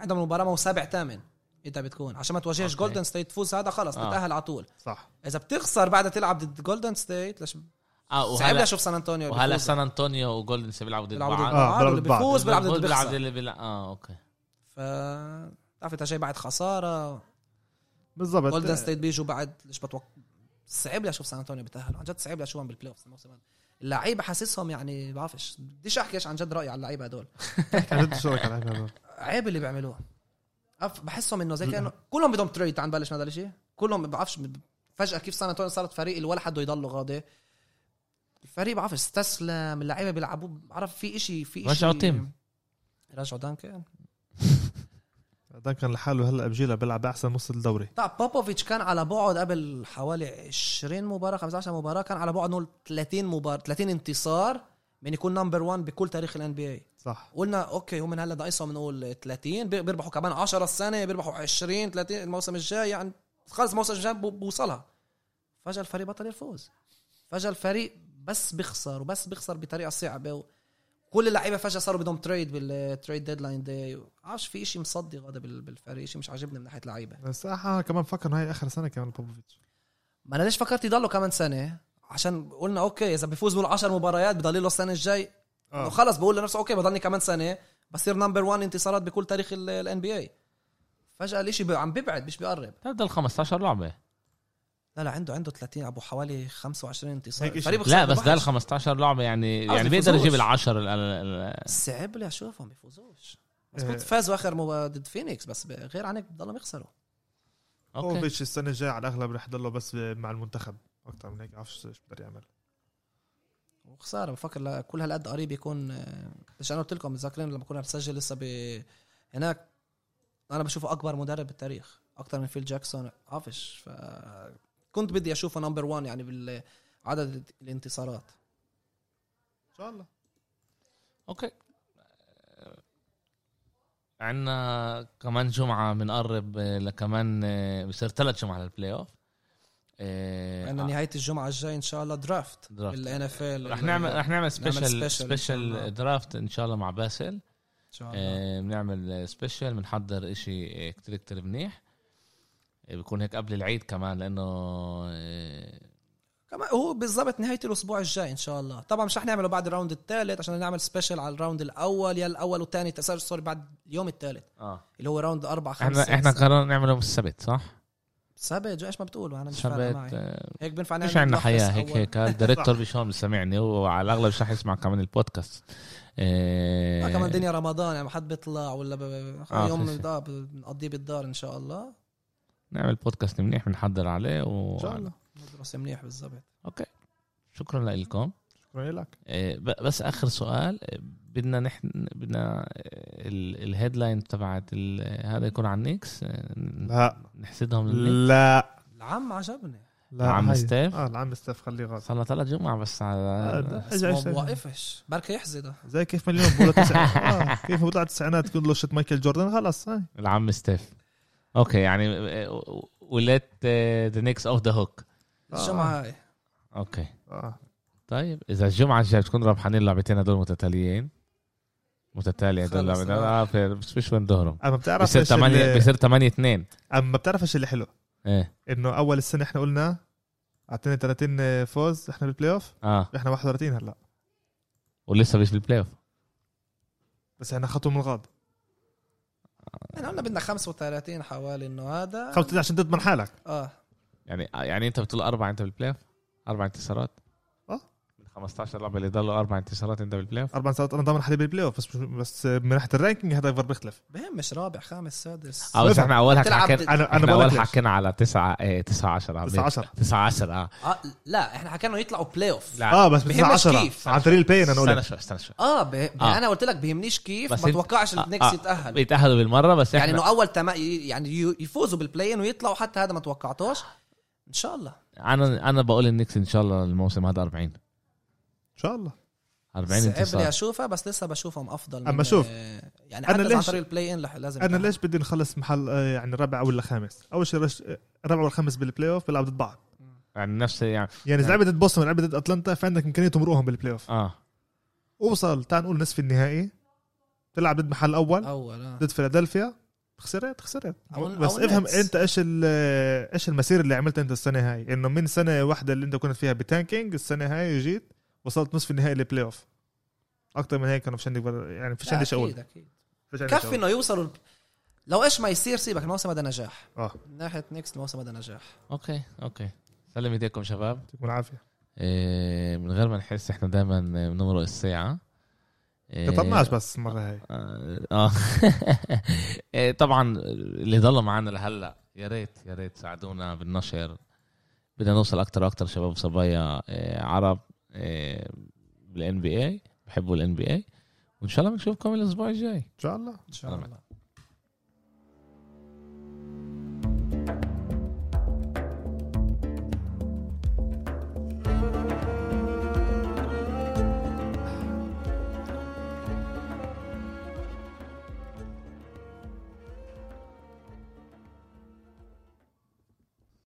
عندهم مباراه مو سابع ثامن انت بتكون عشان ما تواجهش جولدن ستيت تفوز هذا خلاص آه. تتاهل على طول صح. اذا بتخسر بعد تلعب ضد جولدن ستيت ليش اه وهلا شوف سان أنطونيو وهلا سان أنطونيو وجولدن ستيت بيلعبوا ضد بعض اللي بيفوز بيلعب ضد بيلعب اه اوكي ف تعرف انت جاي بعد خساره بالضبط جولدن ستيت بيجوا بعد ليش بتوقع صعب لي اشوف سان أنطونيو بتاهل عن جد صعب لي اشوفهم بالبلاي اوف الموسم هذا اللعيبه حاسسهم يعني بعرفش بديش احكيش عن جد رايي على اللعيبه هذول عن شغلك على اللعيبه هذول عيب اللي بيعملوه بحسهم انه زي كانوا كلهم بدهم تريد عن بلش هذا الشيء كلهم بعرفش فجاه كيف سان أنطونيو صارت فريق الولا حد يضل غاضي الفريق بعرف استسلم اللعيبه بيلعبوا بعرف في إشي في إشي رجعوا تيم رجعوا دانكن دانكن لحاله هلا بجيله بيلعب احسن نص الدوري طب بوبوفيتش كان على بعد قبل حوالي عشرين مباراه خمسة عشر مباراه كان على بعد ثلاثين مباراه ثلاثين انتصار من يكون نمبر واحد بكل تاريخ الان بي اي صح قلنا اوكي هم من هلا ناقصهم نقول ثلاثين بيربحوا كمان عشرة السنه بيربحوا عشرين ثلاثين الموسم الجاي يعني خلص الموسم الجاي بوصلها فجاه الفريق بطل يفوز فجاه الفريق بس بيخسر وبس بيخسر بطريقه صعبه كل اللعيبه فجاه صاروا بدهم تريد بالتريد ديدلاين داي عاش في شيء مصدق هذا بالفريق شيء مش عاجبني من ناحيه لعيبه الصراحه كمان فكر هاي اخر سنه كمان بوبوفيتش ما انا ليش فكرت يضلوا كمان سنه عشان قلنا اوكي اذا بيفوز بالعشر مباريات بضل له السنه الجاي آه. خلص بقول لنفسه اوكي بضلني كمان سنه بصير نمبر واحد انتصارات بكل تاريخ الان بي اي فجاه الشيء عم بيبعد مش بيقرب بضل خمسة عشر لعبه لا لا عنده عنده ثلاثين ابو حوالي خمسة وعشرين انتصار لا بس ده خمسة عشر لعبه يعني يعني بيقدر يجيب العشرة صعب لي اشوفهم بيفوزوش بس كنت فازوا اخر ضد فينيكس بس غير عنك بضلهم يخسروا اوكي بيش السنه الجايه على الاغلب رح يضلوا بس مع المنتخب اكثر من هيك عارفش ايش بده يعمل وخساره بفكر كل هالقد قريب يكون مش انا قلت لكم متذكرين لما كنا نسجل لسه هناك انا بشوفه اكبر مدرب بالتاريخ اكثر من فيل جاكسون عارفش ف كنت بدي أشوفه نمبر وان يعني بالعدد الانتصارات إن شاء الله أوكي عنا كمان جمعة بنقرب لكمان بصير ثلاث جمعة للبلاي أوف عنا آه. نهاية الجمعة الجاي إن شاء الله درافت بالإن إف إل رح نعمل رح نعمل سبيشال سبيشال درافت إن شاء الله مع باسل إن شاء الله بنعمل سبيشال بنحضر إشي كتير كتير منيح بيكون هيك قبل العيد كمان لأنه كمان هو بالضبط نهاية الأسبوع الجاي إن شاء الله طبعا مش رح نعمله بعد الراوند الثالث عشان نعمل سبيشل على الراوند الأول يا الأول والثاني تأثير الصوري بعد اليوم الثالث آه. اللي هو راوند أربعة خمسة إحنا, إحنا قررنا نعمله بالسبت صح سبت جو إيش ما بتقول أنا مش فاهم معي هيك بنفع نعمل مش عنا حياة هيك هيك الديريكتور بيشون بيسمعني وعلى الأغلب مش رح يسمع كمان البودكاست إيه... آه كمان دنيا رمضان يعني حد بيطلع ولا ب... آه يوم ده بنقضيه بالدار إن شاء الله نعمل بودكاست منيح بنحضر عليه و... إن شاء الله ندرس منيح بالضبط أوكي شكرا لكم شكرا لك إيه بس آخر سؤال بدنا نحن بدنا الهيدلاين تبعت هذا يكون عن نيكس لا نحسدهم للنيكس لا العم عجبني لا العم ستيف اه العم ستيف خليه غلط صار ثلاث جمعة بس على ما واقفش بركة يحزده زي كيف مليون بقول تسعة كيف طلعت التسعينات كل لوشت مايكل جوردن خلاص هاي العم ستيف اوكي يعني ولت ذا نيكس اوف ذا هوك الجمعه هاي اوكي آه. طيب اذا الجمعه الجايه بتكون ربحانين اللعبتين هذول متتاليين متتاليه هذول اه بس مش وين ظهرهم اما بتعرف بصير ثمانية بصير ثمانية اثنين اما بتعرفش اللي حلو ايه انه اول السنه احنا قلنا اعطينا ثلاثين فوز احنا بالبلاي اوف آه. احنا واحد وثلاثين هلا ولسه مش بالبلاي اوف بس احنا خطوه من الغاض احنا قلنا بدنا خمسة وثلاثين حوالي انه هذا خمسة وثلاثين عشان تضمن حالك اه يعني يعني انت بتقول أربعة انت بالبلاي اوف أربعة انتصارات اه من خمسة عشر لعبه اللي ضلوا أربعة انتصارات انت بالبلاي اوف أربعة انتصارات انا ضامن حالي بالبلاي اوف بس بس من ناحيه الرانكينج هذا يفر بيختلف بهم مش رابع خامس سادس اه احنا اولها حكينا انا انا اول حكينا على تسعة تسعة عشرة تسعة عشرة اه لا احنا حكينا يطلعوا بلاي اوف اه بس تسعة عشرة عن طريق البين انا قلت اه انا قلت لك بيهمنيش كيف ما توقعش النكس يتاهل يتاهلوا بالمره بس يعني انه اول يعني يفوزوا بالبلاين ويطلعوا حتى هذا ما توقعتوش ان شاء الله انا انا بقول النكس ان شاء الله الموسم هذا أربعين ان شاء الله أربعين انتصار اشوفها بس لسه بشوفهم افضل اما شوف يعني حتى على طريق البلاي ان لازم انا ليش بدي نخلص محل يعني رابع ولا خامس اول شيء رابع والخامس بالبلاي اوف بيلعبوا ضد بعض يعني نفس يعني يعني لعبه ضد بوسطن لعبه ضد اتلانتا فعندك امكانيه تمرقهم بالبلاي اوف اه اوصل تعال نقول نصف النهائي تلعب ضد محل اول ضد آه. فيلادلفيا خسرت خسرت بس افهم انت ايش ايش المسير اللي عملته انت السنه هاي، انه من سنه واحده اللي انت كنت فيها بتانكينج، السنه هاي جيت وصلت نصف النهائي للبلاي اوف. اكتر من هيك كانوا فيش عندك بر... يعني فيش عندك اول اكيد كفي انه يوصلوا ال... لو ايش ما يصير سيبك، الموسم هذا نجاح اه من ناحيه نيكس، الموسم هذا نجاح. اوكي اوكي سلم ايديكم شباب، يعطيكم العافيه. إيه من غير ما نحس احنا دائما بنمرق الساعه تطناش بس مرة هاي آه طبعا اللي ضل معنا لهلأ يا ريت يا ريت ساعدونا بالنشر، بدنا نوصل أكتر أكتر شباب صبايا عرب بالإن بي إيه، بحبوا الإن بي إيه، وإن شاء الله بنشوفكم الأسبوع الجاي إن شاء الله إن شاء الله.